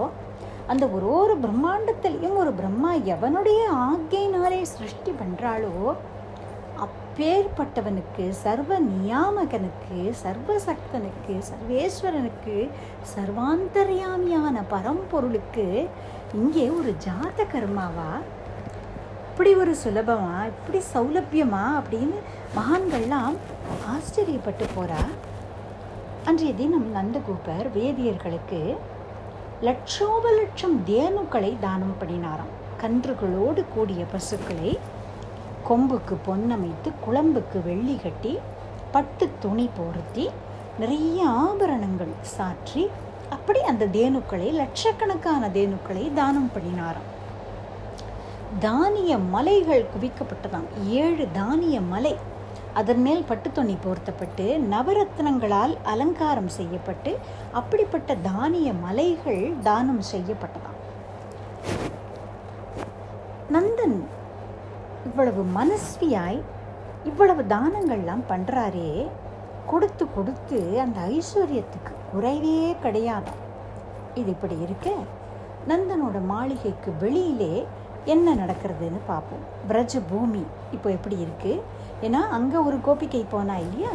அந்த ஒரு ஒரு பிரம்மாண்டத்திலையும் ஒரு பிரம்மா எவனுடைய ஆக்கையினாலே சிருஷ்டி பண்ணுறாளோ அப்பேற்பட்டவனுக்கு, சர்வ நியாமகனுக்கு, சர்வசக்தனுக்கு, சர்வேஸ்வரனுக்கு, சர்வாந்தர்யாமியான பரம்பொருளுக்கு இங்கே ஒரு ஜாத கர்மாவா? இப்படி ஒரு சுலபமா, இப்படி சௌலபியமா அப்படின்னு மகான்கள்லாம் ஆச்சரியப்பட்டு போகிறா. அன்றைய தினம் நந்தகோபர் வேதியர்களுக்கு லட்சோப லட்சம் தேனுக்களை தானம் பண்ணினாராம். கன்றுகளோடு கூடிய பசுக்களை கொம்புக்கு பொன்னமைத்து, குழம்புக்கு வெள்ளி கட்டி, பட்டு துணி போர்த்தி, நிறைய ஆபரணங்கள் சாற்றி அப்படி அந்த தேனுக்களை, லட்சக்கணக்கான தேனுக்களை தானம் பண்ணினாராம். தானிய மலைகள் குவிக்கப்பட்டதாம். ஏழு தானிய மலை அதன் மேல் பட்டு துணி போர்த்தப்பட்டு நவரத்னங்களால் அலங்காரம் செய்யப்பட்டு அப்படிப்பட்ட தானிய மலைகள் தானம் செய்யப்பட்டதாம். நந்தன் இவ்வளவு மனஸ்வியாய் இவ்வளவு தானங்கள்லாம் பண்ணுறாரே, கொடுத்து கொடுத்து அந்த ஐஸ்வர்யத்துக்கு குறைவே கிடையாதாம். இது இப்படி இருக்க நந்தனோட மாளிகைக்கு வெளியிலே என்ன நடக்கிறதுன்னு பார்ப்போம். பிரஜ பூமி இப்போ எப்படி இருக்குது? ஏன்னா அங்கே ஒரு கோபிக்கை போனா இல்லையா,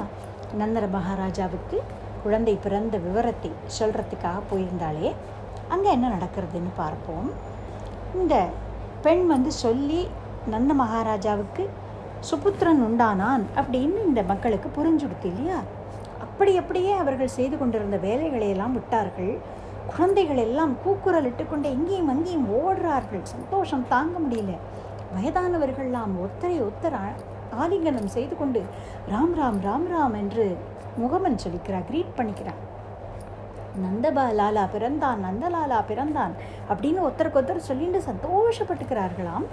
நந்தர மகாராஜாவுக்கு குழந்தை பிறந்த விவரத்தை சொல்கிறதுக்காக போயிருந்தாலே, அங்கே என்ன நடக்கிறதுன்னு பார்ப்போம். இந்த பெண் வந்து சொல்லி நந்த மகாராஜாவுக்கு சுபுத்திரன் உண்டானான் அப்படின்னு இந்த மக்களுக்கு புரிஞ்சுடுத்து இல்லையா? அப்படி அப்படியே அவர்கள் செய்து கொண்டிருந்த வேலைகளையெல்லாம் விட்டார்கள். குழந்தைகள் எல்லாம் கூக்குரல் இட்டுக்கொண்டே இங்கேயும் அங்கேயும் ஓடுறார்கள். சந்தோஷம் தாங்க முடியல. வயதானவர்கள்லாம் ஒத்தரை ஒத்தர் ஆலிங்கனம் செய்து கொண்டு ராம் ராம் ராம் ராம் என்று முகமன் சொல்லிக்கிறார், கிரீட் பண்ணிக்கிறார். நந்தபாலாலா பிறந்தான், நந்தலாலா பிறந்தான் அப்படின்னு ஒத்தருக்கு ஒத்தர் சொல்லிட்டு சந்தோஷப்பட்டுக்கிறார்களாம்.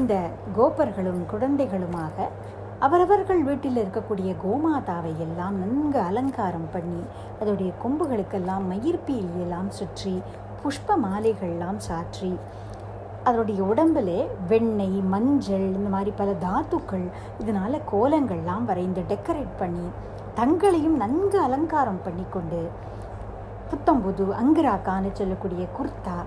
இந்த கோபர்களும் குழந்தைகளுமாக அவரவர்கள் வீட்டில் இருக்கக்கூடிய கோமாதாவை எல்லாம் நன்கு அலங்காரம் பண்ணி அதோடைய கொம்புகளுக்கெல்லாம் மயிர்பீலியெல்லாம் சுற்றி புஷ்ப மாலைகள்லாம் சாற்றி அதனுடைய உடம்பில் வெண்ணெய் மஞ்சள் இந்த மாதிரி பல தாத்துக்கள் இதனால் கோலங்கள்லாம் வரைந்து டெக்கரேட் பண்ணி தங்களையும் நன்கு அலங்காரம் பண்ணி கொண்டு புத்தம்புது அங்கிராக்கான்னு சொல்லக்கூடிய குர்த்தா,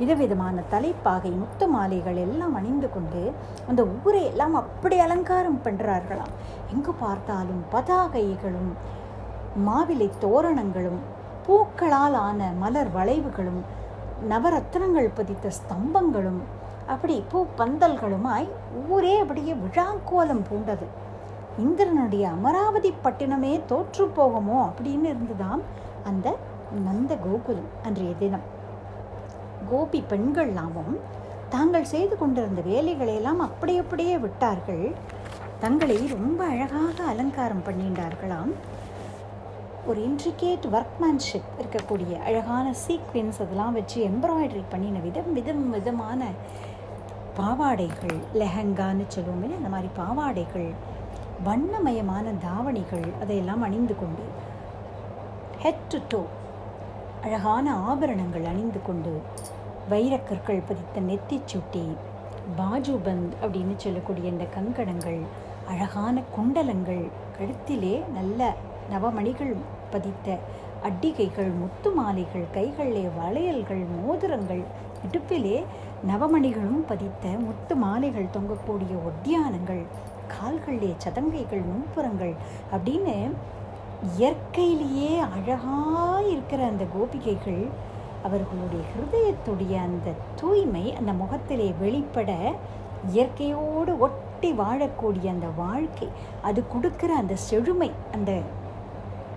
விதவிதமான தலைப்பாகை, முத்து மாலைகள் எல்லாம் அணிந்து கொண்டு அந்த ஊரை எல்லாம் அப்படி அலங்காரம் பண்ணுறார்களாம். எங்கு பார்த்தாலும் பதாகைகளும் மாவிலை தோரணங்களும் பூக்களால் ஆன மலர் வளைவுகளும் நவரத்னங்கள் பதித்த ஸ்தம்பங்களும் அப்படி பூ பந்தல்களுமாய் ஊரே அப்படியே விழாக்கோலம் பூண்டது. இந்திரனுடைய அமராவதி பட்டினமே தோற்று போகுமோ அப்படின்னு இருந்துதான் அந்த நந்த கோகுலம் அன்றைய தினம். கோபி பெண்கள்லாமும் தாங்கள் செய்து கொண்டிருந்த வேலைகளையெல்லாம் அப்படி அப்படியே விட்டார்கள். தங்களை ரொம்ப அழகாக அலங்காரம் பண்ணிட்டார்களாம். ஒரு இன்ட்ரிகேட் ஒர்க்மேன்ஷிப் இருக்கக்கூடிய அழகான சீக்வென்ஸ் அதெல்லாம் வச்சு எம்ப்ராய்டரி பண்ணின விதம் விதம் விதமான பாவாடைகள், லெஹங்கான்னு சொல்லுவோமே அந்த மாதிரி பாவாடைகள், வண்ணமயமான தாவணிகள், அதையெல்லாம் அணிந்து கொண்டு ஹெட் டு டோ அழகான ஆபரணங்கள் அணிந்து கொண்டு, வைரக்கற்கள் பதித்த நெத்திச்சுட்டி, பாஜுபந்த் அப்படின்னு சொல்லக்கூடிய இந்த கங்கணங்கள், அழகான குண்டலங்கள், கழுத்திலே நல்ல நவமணிகள் பதித்த அட்டிகைகள், முத்து மாலைகள், கைகளிலே வளையல்கள், மோதிரங்கள், இடுப்பிலே நவமணிகளும் பதித்த முத்து மாலைகள் தொங்கக்கூடிய ஒட்டியானங்கள், கால்களிலே சதங்கைகள், நுண்புறங்கள் அப்படின்னு இயற்கையிலேயே அழகாக இருக்கிற அந்த கோபிகைகள் அவர்களுடைய ஹிருதயத்துடைய அந்த தூய்மை அந்த முகத்திலே வெளிப்பட, இயற்கையோடு ஒட்டி வாழக்கூடிய அந்த வாழ்க்கை, அது கொடுக்குற அந்த செழுமை அந்த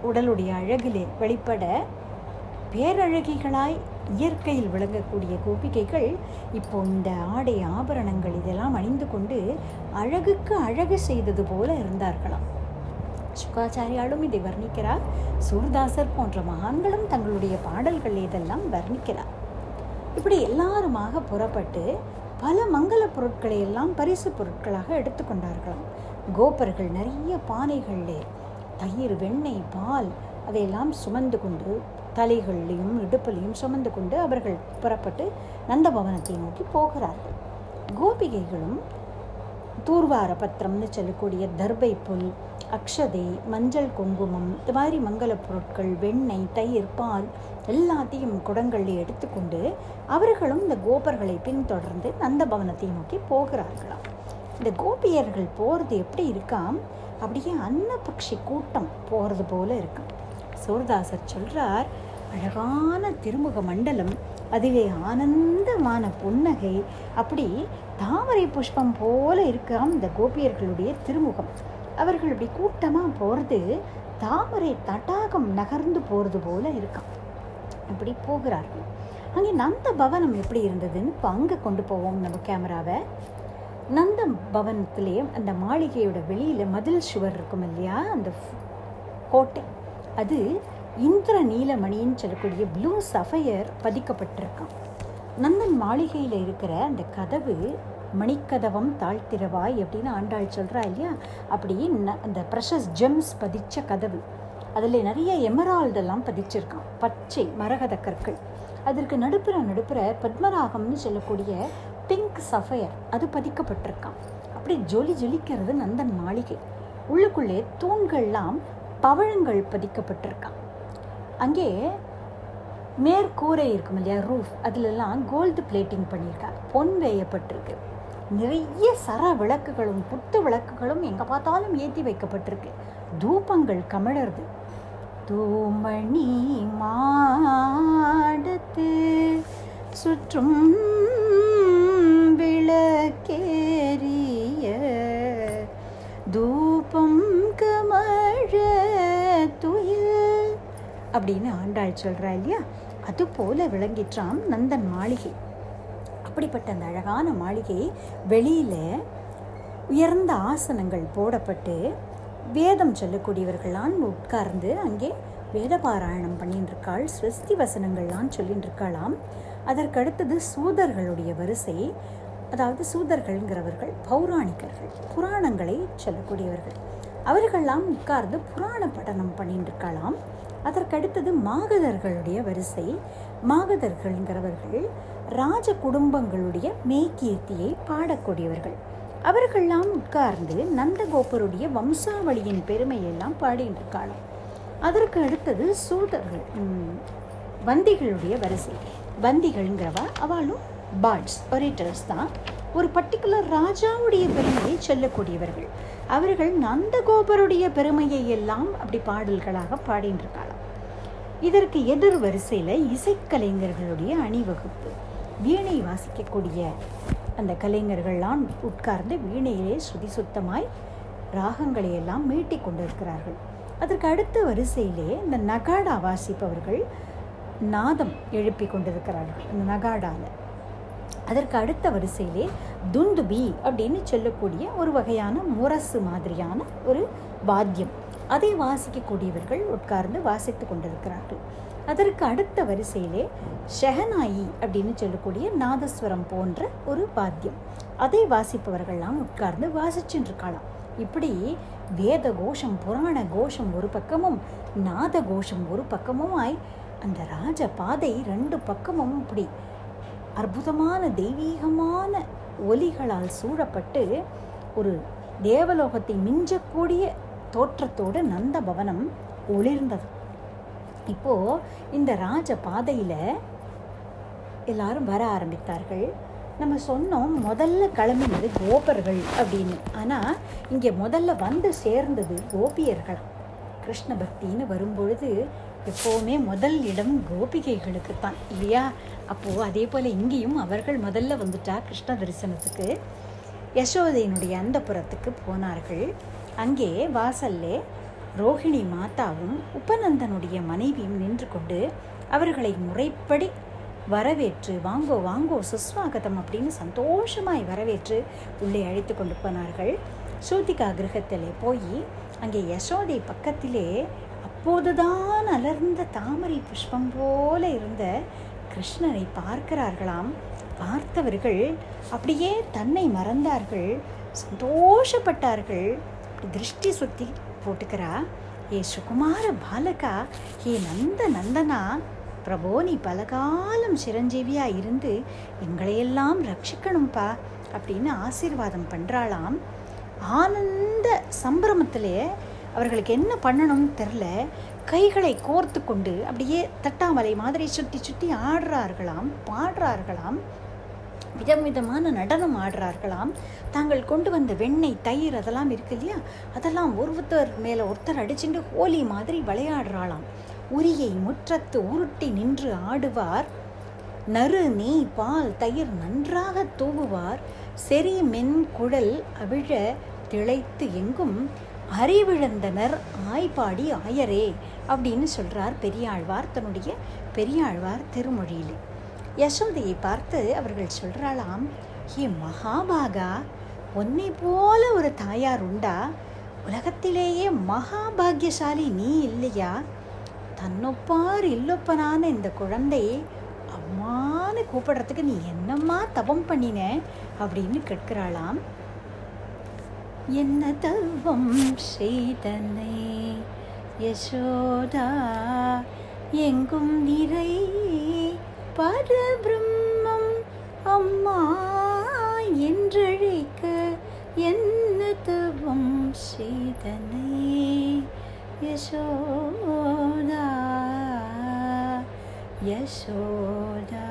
உடலுடைய அழகிலே வெளிப்பட, பேரழகிகளாய் இயற்கையில் விளங்கக்கூடிய கோபிகைகள் இப்போ இந்த ஆடை ஆபரணங்கள் இதெல்லாம் அணிந்து கொண்டு அழகுக்கு அழகு செய்தது போல இருந்தார்களாம். சுக்காச்சாரியாலும் இதை வர்ணிக்கிறார். சூர்தாசர் போன்ற மகான்களும் தங்களுடைய பாடல்கள் இதெல்லாம் வர்ணிக்கிறார். இப்படி எல்லாருமாக புறப்பட்டு பல மங்கள பொருட்களை எல்லாம் பரிசு பொருட்களாக எடுத்துக்கொண்டார்களாம். கோபர்கள் நிறைய பானைகளிலே தயிர், வெண்ணெய், பால் அதையெல்லாம் சுமந்து கொண்டு தலைகளிலையும் இடுப்பிலையும் சுமந்து கொண்டு அவர்கள் புறப்பட்டு நந்தபவனத்தை நோக்கி போகிறார்கள். கோபிகைகளும் தூர்வார பத்திரம்னு சொல்லக்கூடிய தர்பை புல், அக்ஷதை, மஞ்சள் குங்குமம், இந்த மாதிரி மங்கள பொருட்கள், வெண்ணெய், தயிர், பால் எல்லாத்தையும் குடங்களில் எடுத்துக்கொண்டு அவர்களும் இந்த கோபர்களை பின்தொடர்ந்து நந்தபவனத்தை நோக்கி போகிறார்களாம். இந்த கோபியர்கள் போகிறது எப்படி இருக்காம், அப்படியே அன்னபக்ஷி கூட்டம் போகிறது போல இருக்காம். சூரதாசர் சொல்கிறார், அழகான திருமுக மண்டலம், அதிலே ஆனந்தமான புன்னகை, அப்படி தாமரை புஷ்பம் போல இருக்காம் இந்த கோபியர்களுடைய திருமுகம். அவர்கள் இப்படி கூட்டமாக போகிறது தாமரை தடாகம் நகர்ந்து போகிறது போல இருக்காம். இப்படி போகிறார்கள். அங்கே நந்த பவனம் எப்படி இருந்ததுன்னு இப்போ அங்கே கொண்டு போவோம் நம்ம கேமராவை. நந்த பவனத்திலே அந்த மாளிகையோட வெளியில் மதில் சுவர் இருக்கும் இல்லையா, அந்த கோட்டை, அது இந்திர நீலமணின்னு சொல்லக்கூடிய ப்ளூ சஃபயர் பதிக்கப்பட்டிருக்கான். நந்தன் மாளிகையில் இருக்கிற அந்த கதவு மணிக்கதவம் தாழ்த்திரவாய் அப்படின்னு ஆண்டாள் சொல்கிறா இல்லையா, அப்படி அந்த ப்ரெஷஸ் ஜெம்ஸ் பதித்த கதவு, அதில் நிறைய எமரால்டெல்லாம் பதிச்சிருக்கான், பச்சை மரகத கற்கள். அதற்கு நடுப்புற நடுப்புற பத்மராகம்னு சொல்லக்கூடிய பிங்க் சஃபயர் அது பதிக்கப்பட்டிருக்கான். அப்படி ஜொலி ஜொலிக்கிறது நந்தன் மாளிகை. உள்ளுக்குள்ளே தூண்கள்லாம் பவழங்கள் பதிக்கப்பட்டிருக்கான். அங்கே மேற்கூரை இருக்கும் இல்லையா, ரூஃப், அதிலெல்லாம் கோல்டு பிளேட்டிங் பண்ணியிருக்காங்க, பொன் வேயப்பட்டிருக்கு. நிறைய சர விளக்குகளும் புத்து விளக்குகளும் எங்கே பார்த்தாலும் ஏற்றி வைக்கப்பட்டிருக்கு. தூபங்கள் கமழருது. தூமணி மாடத்து சுற்றும் விளக்கேறிய தூபம் கமழ துயில் அப்படின்னு ஆண்டாள் சொல்கிறா இல்லையா, அதுபோல விளங்கிற்றாம் நந்தன் மாளிகை. அப்படிப்பட்ட அந்த அழகான மாளிகை வெளியில் உயர்ந்த ஆசனங்கள் போடப்பட்டு வேதம் சொல்லக்கூடியவர்களான் உட்கார்ந்து அங்கே வேத பாராயணம் பண்ணின்னு இருக்காள், ஸ்வஸ்தி வசனங்கள்லாம் சொல்லின்னு இருக்காளாம். அதற்கடுத்தது சூதர்களுடைய வரிசை. அதாவது சூதர்கள்ங்கிறவர்கள் பௌராணிகர்கள், புராணங்களை சொல்லக்கூடியவர்கள், அவர்களெல்லாம் உட்கார்ந்து புராண படனம் பண்ணிட்டு இருக்கலாம். அதற்கடுத்தது மாகதர்களுடைய வரிசை. மாகதர்கள்ங்கிறவர்கள் ராஜ குடும்பங்களுடைய மேக்கீர்த்தியை பாடக்கூடியவர்கள், அவர்களெல்லாம் உட்கார்ந்து நந்தகோபருடைய வம்சாவளியின் பெருமையெல்லாம் பாடிட்டு இருக்கலாம். அதற்கு அடுத்தது சூதர்கள், வந்திகளுடைய வரிசை. வந்திகள்ங்கிறவ அவளும் பார்ட்ஸ், ஒரேட்டர்ஸ் தான், ஒரு பர்டிகுலர் ராஜாவுடைய பெருமையை சொல்லக்கூடியவர்கள், அவர்கள் நந்தகோபருடைய பெருமையை எல்லாம் அப்படி பாடல்களாக பாடின்றிருக்கலாம். இதற்கு எதிர் வரிசையில் இசைக்கலைஞர்களுடைய அணிவகுப்பு. வீணை வாசிக்கக்கூடிய அந்த கலைஞர்கள்லாம் உட்கார்ந்து வீணையிலே சுதி சுத்தமாய் ராகங்களை எல்லாம் மீட்டி கொண்டிருக்கிறார்கள். அதற்கு அடுத்த வரிசையிலே இந்த நகாடா வாசிப்பவர்கள் நாதம் எழுப்பி கொண்டிருக்கிறார்கள். அந்த நகாடாவில் அதற்கு அடுத்த வரிசையிலே துந்துபி அப்படின்னு சொல்லக்கூடிய ஒரு வகையான முரசு மாதிரியான ஒரு வாத்தியம், அதை வாசிக்கக்கூடியவர்கள் உட்கார்ந்து வாசித்து கொண்டிருக்கிறார்கள். அதற்கு அடுத்த வரிசையிலே ஷெஹனாயி அப்படின்னு சொல்லக்கூடிய நாதஸ்வரம் போன்ற ஒரு வாத்தியம், அதை வாசிப்பவர்கள்லாம் உட்கார்ந்து வாசிச்சுருக்கலாம். இப்படி வேத கோஷம், புராண கோஷம் ஒரு பக்கமும், நாத கோஷம் ஒரு பக்கமுமாய் அந்த ராஜ பாதை ரெண்டு பக்கமும் இப்படி அற்புதமான தெய்வீகமான ஒலிகளால் சூழப்பட்டு ஒரு தேவலோகத்தை மிஞ்சக்கூடிய தோற்றத்தோடு நந்த பவனம் ஒளிர்ந்தது. இப்போது இந்த ராஜ பாதையில் எல்லாரும் வர ஆரம்பித்தார்கள். நம்ம சொன்னோம் முதல்ல கிளம்பினது கோபர்கள் அப்படின்னு, ஆனால் இங்கே முதல்ல வந்து சேர்ந்தது கோபியர்கள். கிருஷ்ண பக்தின்னு வரும்பொழுது எப்போவுமே முதல் இடம் கோபிகைகளுக்கு தான் இல்லையா? அப்போது அதே போல் இங்கேயும் அவர்கள் முதல்ல வந்துட்டா கிருஷ்ண தரிசனத்துக்கு யசோதையினுடைய அந்தப்புறத்துக்கு போனார்கள். அங்கே வாசல்லே ரோஹிணி மாதாவும் உபநந்தனுடைய மனைவியும் நின்று கொண்டு அவர்களை முறைப்படி வரவேற்று வாங்கோ வாங்கோ சுஸ்வாகதம் அப்படின்னு சந்தோஷமாய் வரவேற்று உள்ளே அழைத்து கொண்டு போனார்கள். ஸ்ருதிகா கிரகத்திலே போய் அங்கே யசோதை பக்கத்திலே அப்போதுதான் அலர்ந்த தாமரை புஷ்பம் போல இருந்த கிருஷ்ணனை பார்க்கிறார்களாம். பார்த்தவர்கள் அப்படியே தன்னை மறந்தார்கள், சந்தோஷப்பட்டார்கள். திருஷ்டி சுத்தி போட்டுக்கிறா, ஏ சுகுமார பாலகா, ஏ நந்த நந்தனா, பிரபோ நீ பலகாலம் சிரஞ்சீவியாக இருந்து எங்களையெல்லாம் ரட்சிக்கணும்ப்பா அப்படின்னு ஆசீர்வாதம் பண்ணுறாளாம். ஆனந்த சம்பிரமத்திலே அவர்களுக்கு என்ன பண்ணணும்னு தெரில, கைகளை கோர்த்து கொண்டு அப்படியே தட்டாமலை மாதிரி சுற்றி சுற்றி ஆடுறார்களாம், பாடுறார்களாம், விதம் விதமான நடனம் ஆடுறார்களாம். தாங்கள் கொண்டு வந்த வெண்ணெய் தயிர் அதெல்லாம் இருக்கு இல்லையா, அதெல்லாம் ஒருத்தர் மேலே ஒருத்தர் அடிச்சுட்டு ஹோலி மாதிரி விளையாடுறாளாம். உரியை முற்றத்து உருட்டி நின்று ஆடுவார், நறு நெய் பால் தயிர் நன்றாக தூவுவார், செறி மென் குழல் அவிழ திளைத்து எங்கும் அறிவிழந்தனர் ஆய்பாடி ஆயரே அப்படின்னு சொல்கிறார் பெரியாழ்வார் தன்னுடைய பெரியாழ்வார் திருமொழியில். யசோதையை பார்த்து அவர்கள் சொல்கிறாளாம், ஏ மகாபாகா, உன்னை போல ஒரு தாயார் உண்டா? உலகத்திலேயே மகாபாகியசாலி நீ இல்லையா? தன்னொப்பார் இல்லொப்பனான இந்த குழந்தை அம்மானு கூப்பிடுறதுக்கு நீ என்னம்மா தவம் பண்ணின அப்படின்னு கேட்கிறாளாம். என்ன தவம் செய்தனை யசோதா எங்கும் நிறை பரபிரம்மம் அம்மா என்றழைக்க, என்ன தவம் செய்தனை யசோதா யசோதா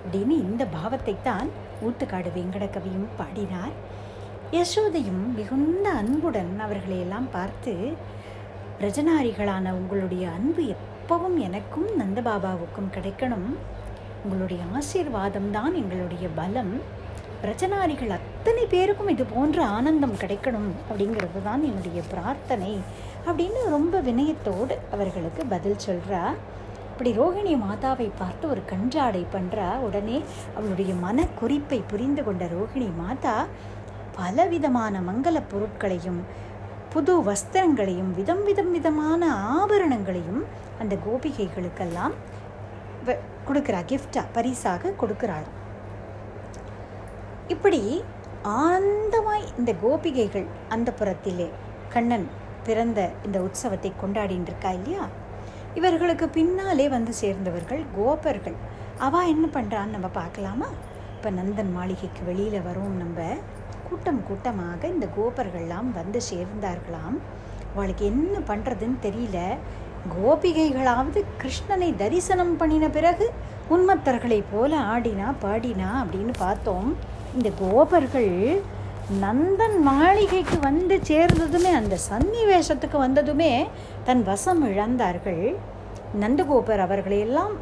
அப்படின்னு இந்த பாவத்தைத்தான் ஊத்துக்காடு வெங்கடகவியும் பாடினார். யசோதையும் மிகுந்த அன்புடன் அவர்களையெல்லாம் பார்த்து, பிரஜனாரிகளான உங்களுடைய அன்பு எப்பவும் எனக்கும் நந்தபாபாவுக்கும் கிடைக்கணும், உங்களுடைய ஆசீர்வாதம் தான் எங்களுடைய பலம், பிரஜனாரிகள் அத்தனை பேருக்கும் இது போன்ற ஆனந்தம் கிடைக்கணும் அப்படிங்கிறது தான் என்னுடைய பிரார்த்தனை அப்படின்னு ரொம்ப வினயத்தோடு அவர்களுக்கு பதில் சொல்கிறா. இப்படி ரோஹிணி மாதாவை பார்த்து ஒரு கஞ்சாடை பண்ணுறா. உடனே அவளுடைய மன குறிப்பை புரிந்து கொண்ட ரோஹிணி மாதா பலவிதமான மங்கள பொருட்களையும் புது வஸ்திரங்களையும் விதம் விதம் விதமான ஆபரணங்களையும் அந்த கோபிகைகளுக்கெல்லாம் கொடுக்குறா, கிஃப்டாக பரிசாக கொடுக்குறாள். இப்படி ஆனந்தமாய் இந்த கோபிகைகள் அந்த புறத்திலே கண்ணன் பிறந்த இந்த உற்சவத்தை கொண்டாடின்னு இருக்கா இல்லையா? இவர்களுக்கு பின்னாலே வந்து சேர்ந்தவர்கள் கோபர்கள். அவள் என்ன பண்ணுறான்னு நம்ம பார்க்கலாமா? இப்போ நந்தன் மாளிகைக்கு வெளியில் வரும் நம்ம கூட்டம் கூட்டமாக இந்த கோபர்கள்லாம் வந்து சேர்ந்தார்களாம். அவளுக்கு என்ன பண்ணுறதுன்னு தெரியல. கோபிகைகளாவது கிருஷ்ணனை தரிசனம் பண்ணின பிறகு உன்மத்தர்களை போல ஆடினா பாடினா அப்படின்னு பார்த்தோம். இந்த கோபர்கள் நந்தன் மாளிகைக்கு வந்து சேர்ந்ததுமே, அந்த சன்னிவேஷத்துக்கு வந்ததுமே தன் வசம் இழந்தார்கள். நந்தகோபர் அவர்களையெல்லாம்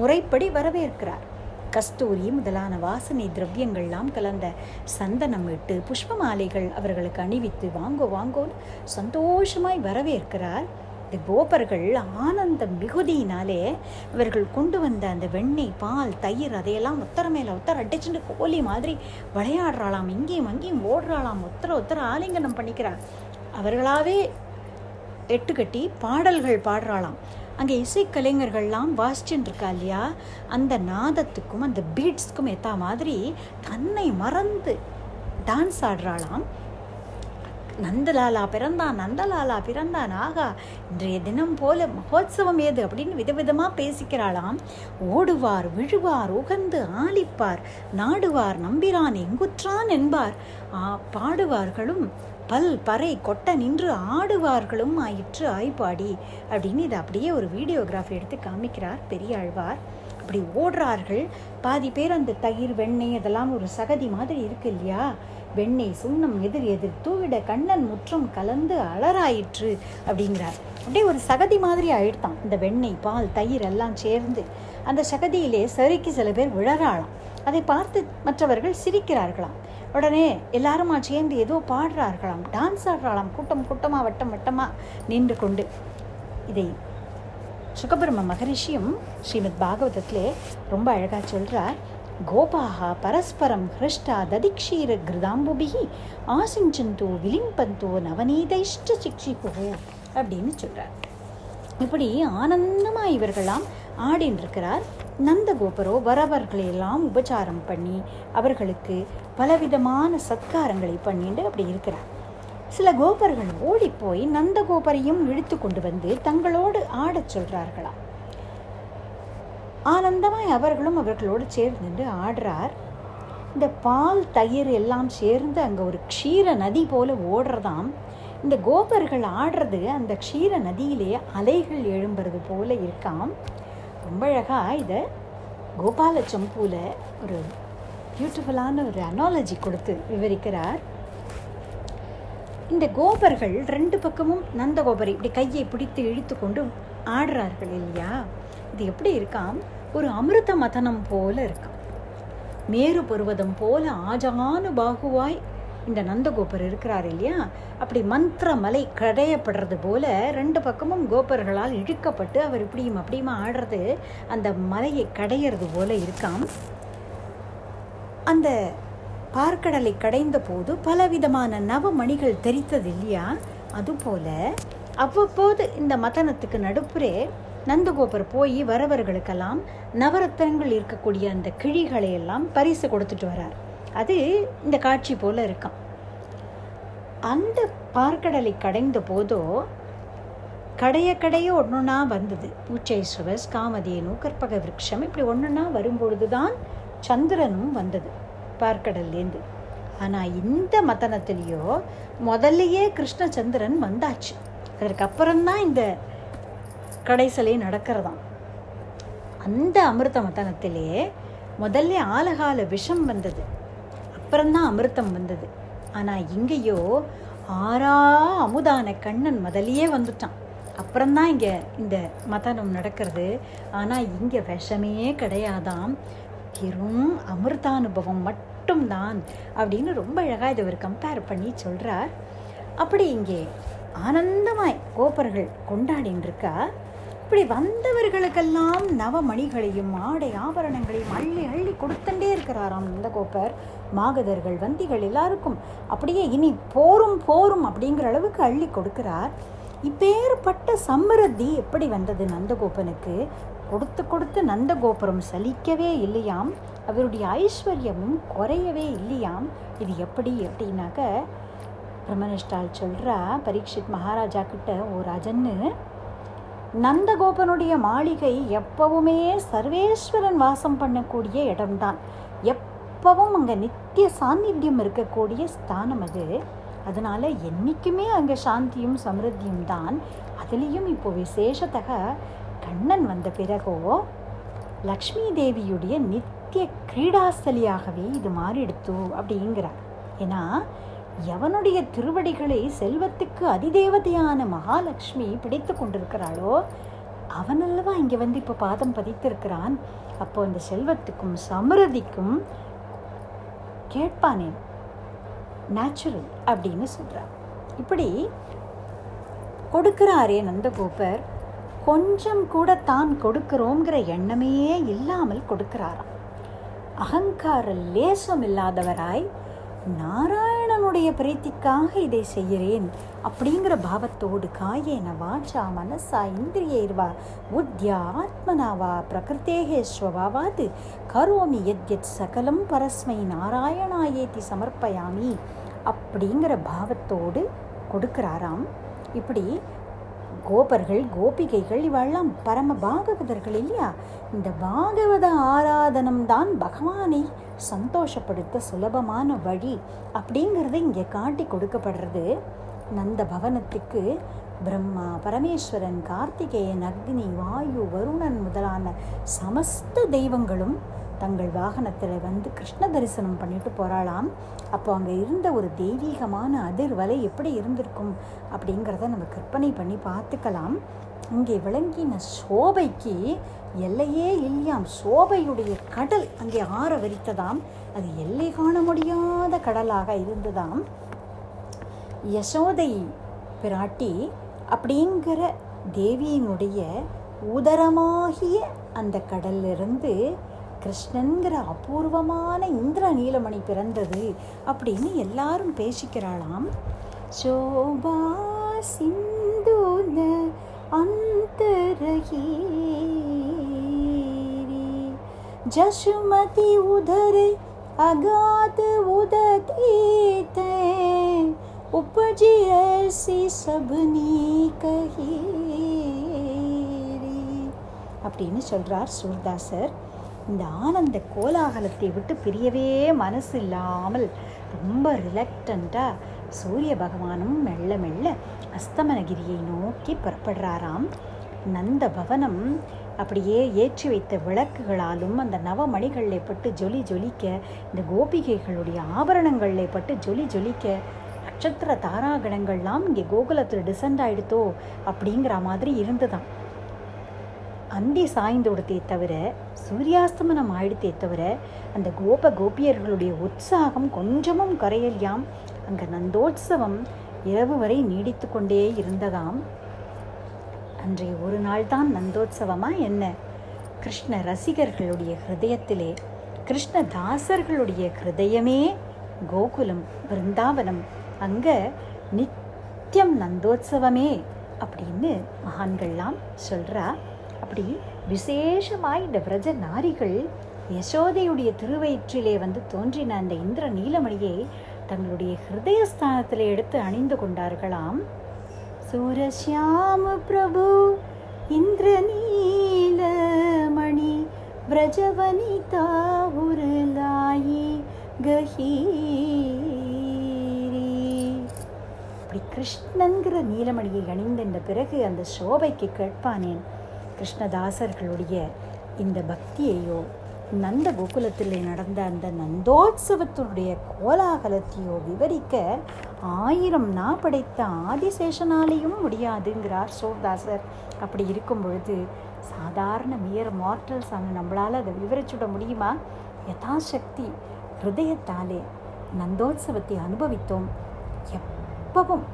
முறைப்படி வரவேற்கிறார். கஸ்தூரி முதலான வாசனை திரவியங்கள்லாம் கலந்த சந்தனம் இட்டு புஷ்ப மாலைகள் அவர்களுக்கு அணிவித்து வாங்கோ வாங்கோன்னு சந்தோஷமாய் வரவேற்கிறார். இந்த கோபர்கள் ஆனந்த மிகுதியினாலே இவர்கள் கொண்டு வந்த அந்த வெண்ணெய் பால் தயிர் அதையெல்லாம் ஒத்தர மேலே ஒத்தர அடிச்சுட்டு கோலி மாதிரி விளையாடுறாளாம், இங்கேயும் அங்கேயும் ஓடுறாளாம், ஒத்தர ஒத்தர ஆலிங்கனம் பண்ணிக்கிறாள். அவர்களாகவே எட்டுக்கட்டி பாடல்கள் பாடுறாளாம். அங்கே இசைக்கலைஞர்கள்லாம் வாசிச்சுட்டு இருக்கா இல்லையா, அந்த நாதத்துக்கும் அந்த பீட்ஸ்க்கும் ஏற்ற மாதிரி தன்னை மறந்து டான்ஸ் ஆடுறாளாம். நந்தலாலா பிறந்தான், நந்தலாலா பிறந்தான், ஆகா இன்றைய தினம் போல மகோத்சவம் ஏது அப்படின்னு விதவிதமாக பேசிக்கிறாளாம். ஓடுவார், விழுவார், உகந்து ஆலிப்பார், நாடுவார், நம்பிரான், எங்குற்றான் என்பார், பாடுவார்களும் பல் பறை கொட்ட நின்று ஆடுவார்களும் ஆயிற்று ஆய்ப்பாடி அப்படின்னு இதை அப்படியே ஒரு வீடியோகிராஃபி எடுத்து காமிக்கிறார் பெரிய ஆழ்வார். அப்படி ஓடுறார்கள் பாதி பேர். அந்த தயிர் வெண்ணெய் இதெல்லாம் ஒரு சகதி மாதிரி இருக்கு இல்லையா, வெண்ணெய் சுண்ணம் எதிர் எதிர் தூவிட கண்ணன் முற்றம் கலந்து அலராயிற்று அப்படிங்கிறார். அப்படியே ஒரு சகதி மாதிரி ஆயிடுத்தான் இந்த வெண்ணெய் பால் தயிர் எல்லாம் சேர்ந்து. அந்த சகதியிலே சரிக்கு சில பேர் விழறாளாம். அதை பார்த்து மற்றவர்கள் சிரிக்கிறார்களாம். உடனே எல்லாருமா சேர்ந்து ஏதோ பாடுறார்களாம், டான்ஸ் ஆடுறாளாம், கூட்டம் கூட்டமாக வட்டம் வட்டமாக நின்று கொண்டு. இதை சுகபிரம மகரிஷியும் ஸ்ரீமத் பாகவதத்திலே ரொம்ப அழகாக சொல்கிறார். கோபாஹா பரஸ்பரம் ஹிருஷ்டா ததிக்ஷீர கிருதாம்புபிகி ஆசிஞ்சந்தோ விலிம்பந்தோ நவநீதைஷ்ட சிக்ஷிகுஹோ அப்படின்னு சொல்கிறார். இப்படி ஆனந்தமாக இவர்களாம் ஆடின்னு இருக்கிறார். நந்தகோபரோ வரவர்களையெல்லாம் உபச்சாரம் பண்ணி அவர்களுக்கு பலவிதமான சத்காரங்களை பண்ணிட்டு அப்படி இருக்கிறார். சில கோபர்கள் ஓடிப்போய் நந்தகோபரையும் இழுத்து கொண்டு வந்து தங்களோடு ஆடச் சொல்கிறார்களாம். ஆனந்தமாய் அவர்களும் அவர்களோடு சேர்ந்துட்டு ஆடுறார். இந்த பால் தயிர் எல்லாம் சேர்ந்து அங்கே ஒரு க்ஷீர நதி போல ஓடுறதாம். இந்த கோபர்கள் ஆடுறது அந்த க்ஷீர நதியிலே அலைகள் எழும்புறது போல இருக்காம். ரொம்ப அழகாக இதை கோபால சம்பூல ஒரு பியூட்டிஃபுல்லான ஒரு அனாலஜி கொடுத்து விவரிக்கிறார். இந்த கோபர்கள் ரெண்டு பக்கமும் நந்தகோபரை இப்படி கையை பிடித்து இழுத்து கொண்டு ஆடுறார்கள் இல்லையா, இது எப்படி இருக்காம், ஒரு அமிர்த மதனம் போல இருக்காம். மேரு பருவதம் போல ஆஜானு பாகுவாய் இந்த நந்தகோபர் இருக்கிறார் இல்லையா, அப்படி மந்திர மலை கடையப்படுறது போல ரெண்டு பக்கமும் கோபர்களால் இழுக்கப்பட்டு அவர் இப்படியும் அப்படியுமா ஆடுறது அந்த மலையை கடையிறது போல இருக்காம். அந்த பார்க்கடலை கடைந்த போது பலவிதமான நவமணிகள் தெரித்தது இல்லையா, அதுபோல அவ்வப்போது இந்த மதனத்துக்கு நடுப்புறே நந்தகோபர் போய் வரவர்களுக்கெல்லாம் நவரத்தனங்கள் இருக்கக்கூடிய அந்த கிழிகளையெல்லாம் பரிசு கொடுத்துட்டு வரார். அது இந்த காட்சி போல இருக்கான். அந்த பார்க்கடலை கடைந்த போதோ கடைய கடையோ ஒன்றுனா வந்தது. பூச்சை சுவஸ், காமதேனு, கற்பக விரக்ஷம் இப்படி ஒன்றுனா வரும்பொழுது தான் சந்திரனும் வந்தது பார்க்கடல்லேருந்து. ஆனால் இந்த மதனத்திலேயோ முதல்லையே கிருஷ்ணச்சந்திரன் வந்தாச்சு, அதற்கப்புறம்தான் இந்த கடைசலை நடக்கிறதாம். அந்த அமிர்த மதனத்திலே முதல்ல ஆலகால விஷம் வந்தது, அப்புறம்தான் அமிர்தம் வந்தது. ஆனால் இங்கேயோ ஆறா அமுதான கண்ணன் முதலையே வந்துட்டான், அப்புறம்தான் இங்கே இந்த மதனம் நடக்கிறது. ஆனால் இங்கே விஷமே கிடையாதாம், வெறும் அமிர்தானுபவம் மட்டும்தான் அப்படின்னு ரொம்ப அழகாக இதை ஒரு கம்பேர் பண்ணி சொல்கிறார். அப்படி இங்கே ஆனந்தமாய் கோபர்கள் கொண்டாடின்னு இருக்கா. இப்படி வந்தவர்களுக்கெல்லாம் நவமணிகளையும் ஆடை ஆபரணங்களையும் அள்ளி அள்ளி கொடுத்துட்டே இருக்கிறாராம் நந்தகோபர். மாகதர்கள், வந்திகள் எல்லாருக்கும் அப்படியே இனி போரும் போரும் அப்படிங்கிற அளவுக்கு அள்ளி கொடுக்கிறார். இப்பேற்பட்ட சம்மிருத்தி எப்படி வந்தது நந்தகோபனுக்கு, கொடுத்து கொடுத்து நந்தகோபுரம் சலிக்கவே இல்லையாம், அவருடைய ஐஸ்வர்யமும் குறையவே இல்லையாம். இது எப்படி அப்படின்னாக்க பிரம்மனிஷ்டால் சொல்கிறா பரீட்சித் மகாராஜா கிட்ட, ஓ ராஜன்னு, நந்தகோபனுடைய மாளிகை எப்பவுமே சர்வேஸ்வரன் வாசம் பண்ணக்கூடிய இடம்தான், எப்பவும் அங்கே நித்திய சாநித்தியம் இருக்கக்கூடிய ஸ்தானம் அது, அதனால் என்றைக்குமே அங்கே சாந்தியும் சமிருத்தியும் தான். அதுலேயும் இப்போ விசேஷத்தக கண்ணன் வந்த பிறகோ லக்ஷ்மி தேவியுடைய நித்திய கிரீடாஸ்தலியாகவே இது மாறிடுத்து அப்படிங்கிறார். ஏன்னா எவனுடைய திருவடிகளை செல்வத்துக்கு அதிதேவதையான மகாலட்சுமி பிடித்து கொண்டிருக்கிறாளோ அவனல்லவா இங்கே வந்து இப்போ பாதம் பதித்திருக்கிறான். அப்போ இந்த செல்வத்துக்கும் சமிருதிக்கும் கேட்பானே நேச்சுரல் அப்படின்னு சொல்கிறான். இப்படி கொடுக்கிறாரே நந்தகோபர், கொஞ்சம் கூட தான் கொடுக்கிறோங்கிற எண்ணமே இல்லாமல் கொடுக்கிறாராம். அகங்கார லேசம் இல்லாதவராய் நாராயணனுடைய பிரீத்திக்காக இதை செய்கிறேன் அப்படிங்கிற பாவத்தோடு காயேன வாச்சா மனசா இந்திரியைர்வா உத்யா ஆத்மனாவா பிரகிருத்தேகேஸ்வபாவாது கரோமி யத் யத் சகலம் பரஸ்மை நாராயணாயேதி சமர்ப்பயாமி அப்படிங்கிற பாவத்தோடு கொடுக்கிறாராம். இப்படி கோபர்கள் கோபிகைகள் இவெல்லாம் பரம பாகவதர்கள் இல்லையா, இந்த பாகவத ஆராதனம்தான் பகவானை சந்தோஷப்படுத்த சுலபமான வழி அப்படிங்கிறது இங்கே காட்டி கொடுக்கப்படுறது. நந்த பவனத்துக்கு பிரம்மா பரமேஸ்வரன் கார்த்திகேயன் அக்னி வாயு வருணன் முதலான சமஸ்த தெய்வங்களும் தங்கள் வாகனத்தில் வந்து கிருஷ்ண தரிசனம் பண்ணிட்டு போகிறாளாம். அப்போ அங்கே இருந்த ஒரு தெய்வீகமான அதிர்வலை எப்படி இருந்திருக்கும் அப்படிங்கிறத நம்ம கற்பனை பண்ணி பார்த்துக்கலாம். இங்கே விளங்கின சோபைக்கு எல்லையே இல்லையாம். சோபையுடைய கடல் அங்கே ஆற வரித்ததாம். அது எல்லை காண முடியாத கடலாக இருந்ததாம். யசோதை பிராட்டி அப்படிங்கிற தேவியினுடைய உதரமாகிய அந்த கடலிலிருந்து கிருஷ்ணன்கிற அபூர்வமான இந்திர நீலமணி பிறந்தது அப்படின்னு எல்லாரும் பேசிக்கிறாளாம். சோபா சிந்துன அந்தரஹீரி ஜசுமதி உதரே அகாத உததீதே உபஜியசி சபனி கஹீரி அப்படின்னு சொல்கிறார் சூர்தாசர். இந்த ஆனந்த கோலாகலத்தை விட்டு பிரியவே மனசு இல்லாமல் ரொம்ப ரிலக்டண்ட்டாக சூரிய பகவானும் மெல்ல மெல்ல அஸ்தமனகிரியை நோக்கி புறப்படுறாராம். நந்த பவனம் அப்படியே ஏற்றி வைத்த விளக்குகளாலும் அந்த நவமணிகளில் பட்டு ஜொலி ஜொலிக்க, இந்த கோபிகைகளுடைய ஆபரணங்களில் பட்டு ஜொலி ஜொலிக்க, நட்சத்திர தாராகணங்கள்லாம் இங்கே கோகுலத்தில் டிசெண்ட் ஆகிடுதோ அப்படிங்கிற மாதிரி இருந்துதான். அந்தி சாய்ந்து உடுத்தே தவிர சூரியாஸ்தமனம் ஆயிடுத்தே தவிர அந்த கோப கோபியர்களுடைய உற்சாகம் கொஞ்சமும் கரையலியாம். அங்கே நந்தோத்சவம் இரவு வரை நீடித்து கொண்டே இருந்ததாம். அன்றைய ஒரு நாள்தான் நந்தோத்சவமாக என்ன, கிருஷ்ண ரசிகர்களுடைய ஹிருதயத்திலே கிருஷ்ண தாசர்களுடைய ஹிருதயமே கோகுலம் விருந்தாவனம், அங்கே நித்தியம் நந்தோத்சவமே அப்படின்னு மகான்கள்லாம் சொல்கிறா. அப்படி விசேஷமாய் இந்த விரஜ நாரிகள் யசோதையுடைய திருவயிற்றிலே வந்து தோன்றின அந்த இந்திர நீலமணியை தங்களுடைய ஹிருதயஸ்தானத்தில் எடுத்து அணிந்து கொண்டார்களாம். சூரஸ்யாம பிரபு இந்திர நீலமணி விரஜவனிதா உருளாயி கஹீரி. அப்படி கிருஷ்ணன்கிற நீலமணியை அணிந்த பிறகு அந்த சோபைக்கு கேட்பானேன் கிருஷ்ணதாசர்களுடைய இந்த பக்தியையோ நந்த கோகுலத்தில் நடந்த அந்த நந்தோத்சவத்தினுடைய கோலாகலத்தையோ விவரிக்க ஆயிரம் நா படைத்த ஆதிசேஷனாலேயும் முடியாதுங்கிறார் சோதாசர். அப்படி இருக்கும் பொழுது சாதாரண மியர் மார்டல்ஸ் ஆன நம்மளால் அதை விவரிச்சுட முடியுமா? யதாசக்தி ஹிருதயத்தாலே நந்தோத்சவத்தை அனுபவித்தோம். எப்பவும்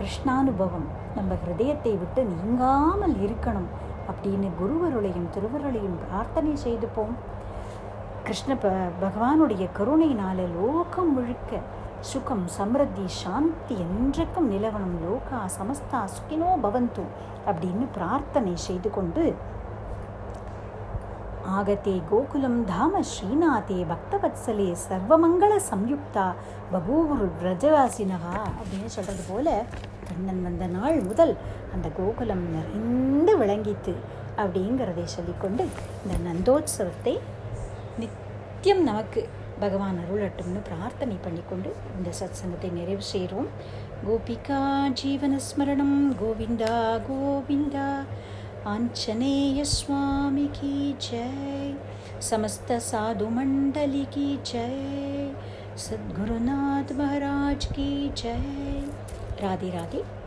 கிருஷ்ணானுபவம் நம்ம ஹிருதயத்தை விட்டு நீங்காமல் இருக்கணும் அப்படின்னு குருவருளையும் திருவருளையும் பிரார்த்தனை செய்துப்போம். கிருஷ்ண ப பகவானுடைய கருணையினால லோகம் முழுக்க சுகம் சம்ருத்தி சாந்தி என்றைக்கும் நிலவனும், லோகா சமஸ்தா சுகினோ பவந்து அப்படின்னு பிரார்த்தனை செய்து கொண்டு, ஆகத்தே கோகுலம் தாம ஸ்ரீநாதே பக்தவத்சலே சர்வமங்கள சம்யுக்தா பபூர் விரஜவாசினகா அப்படின்னு சொல்கிறது போல கண்ணன் வந்த நாள் முதல் அந்த கோகுலம் நிறைந்து விளங்கித்து அப்படிங்கிறதை சொல்லிக்கொண்டு இந்த நந்தோத்சவத்தை நித்தியம் நமக்கு பகவான் அருளட்டும்னு பிரார்த்தனை பண்ணிக்கொண்டு இந்த சத்சங்கத்தை நிறைவு செய்கிறோம். கோபிகா ஜீவனஸ்மரணம் கோவிந்தா கோவிந்தா आंजनेय स्वामी की जय, समस्त साधु मंडली की जय, सद्गुरुनाथ महाराज की जय, राधे राधे.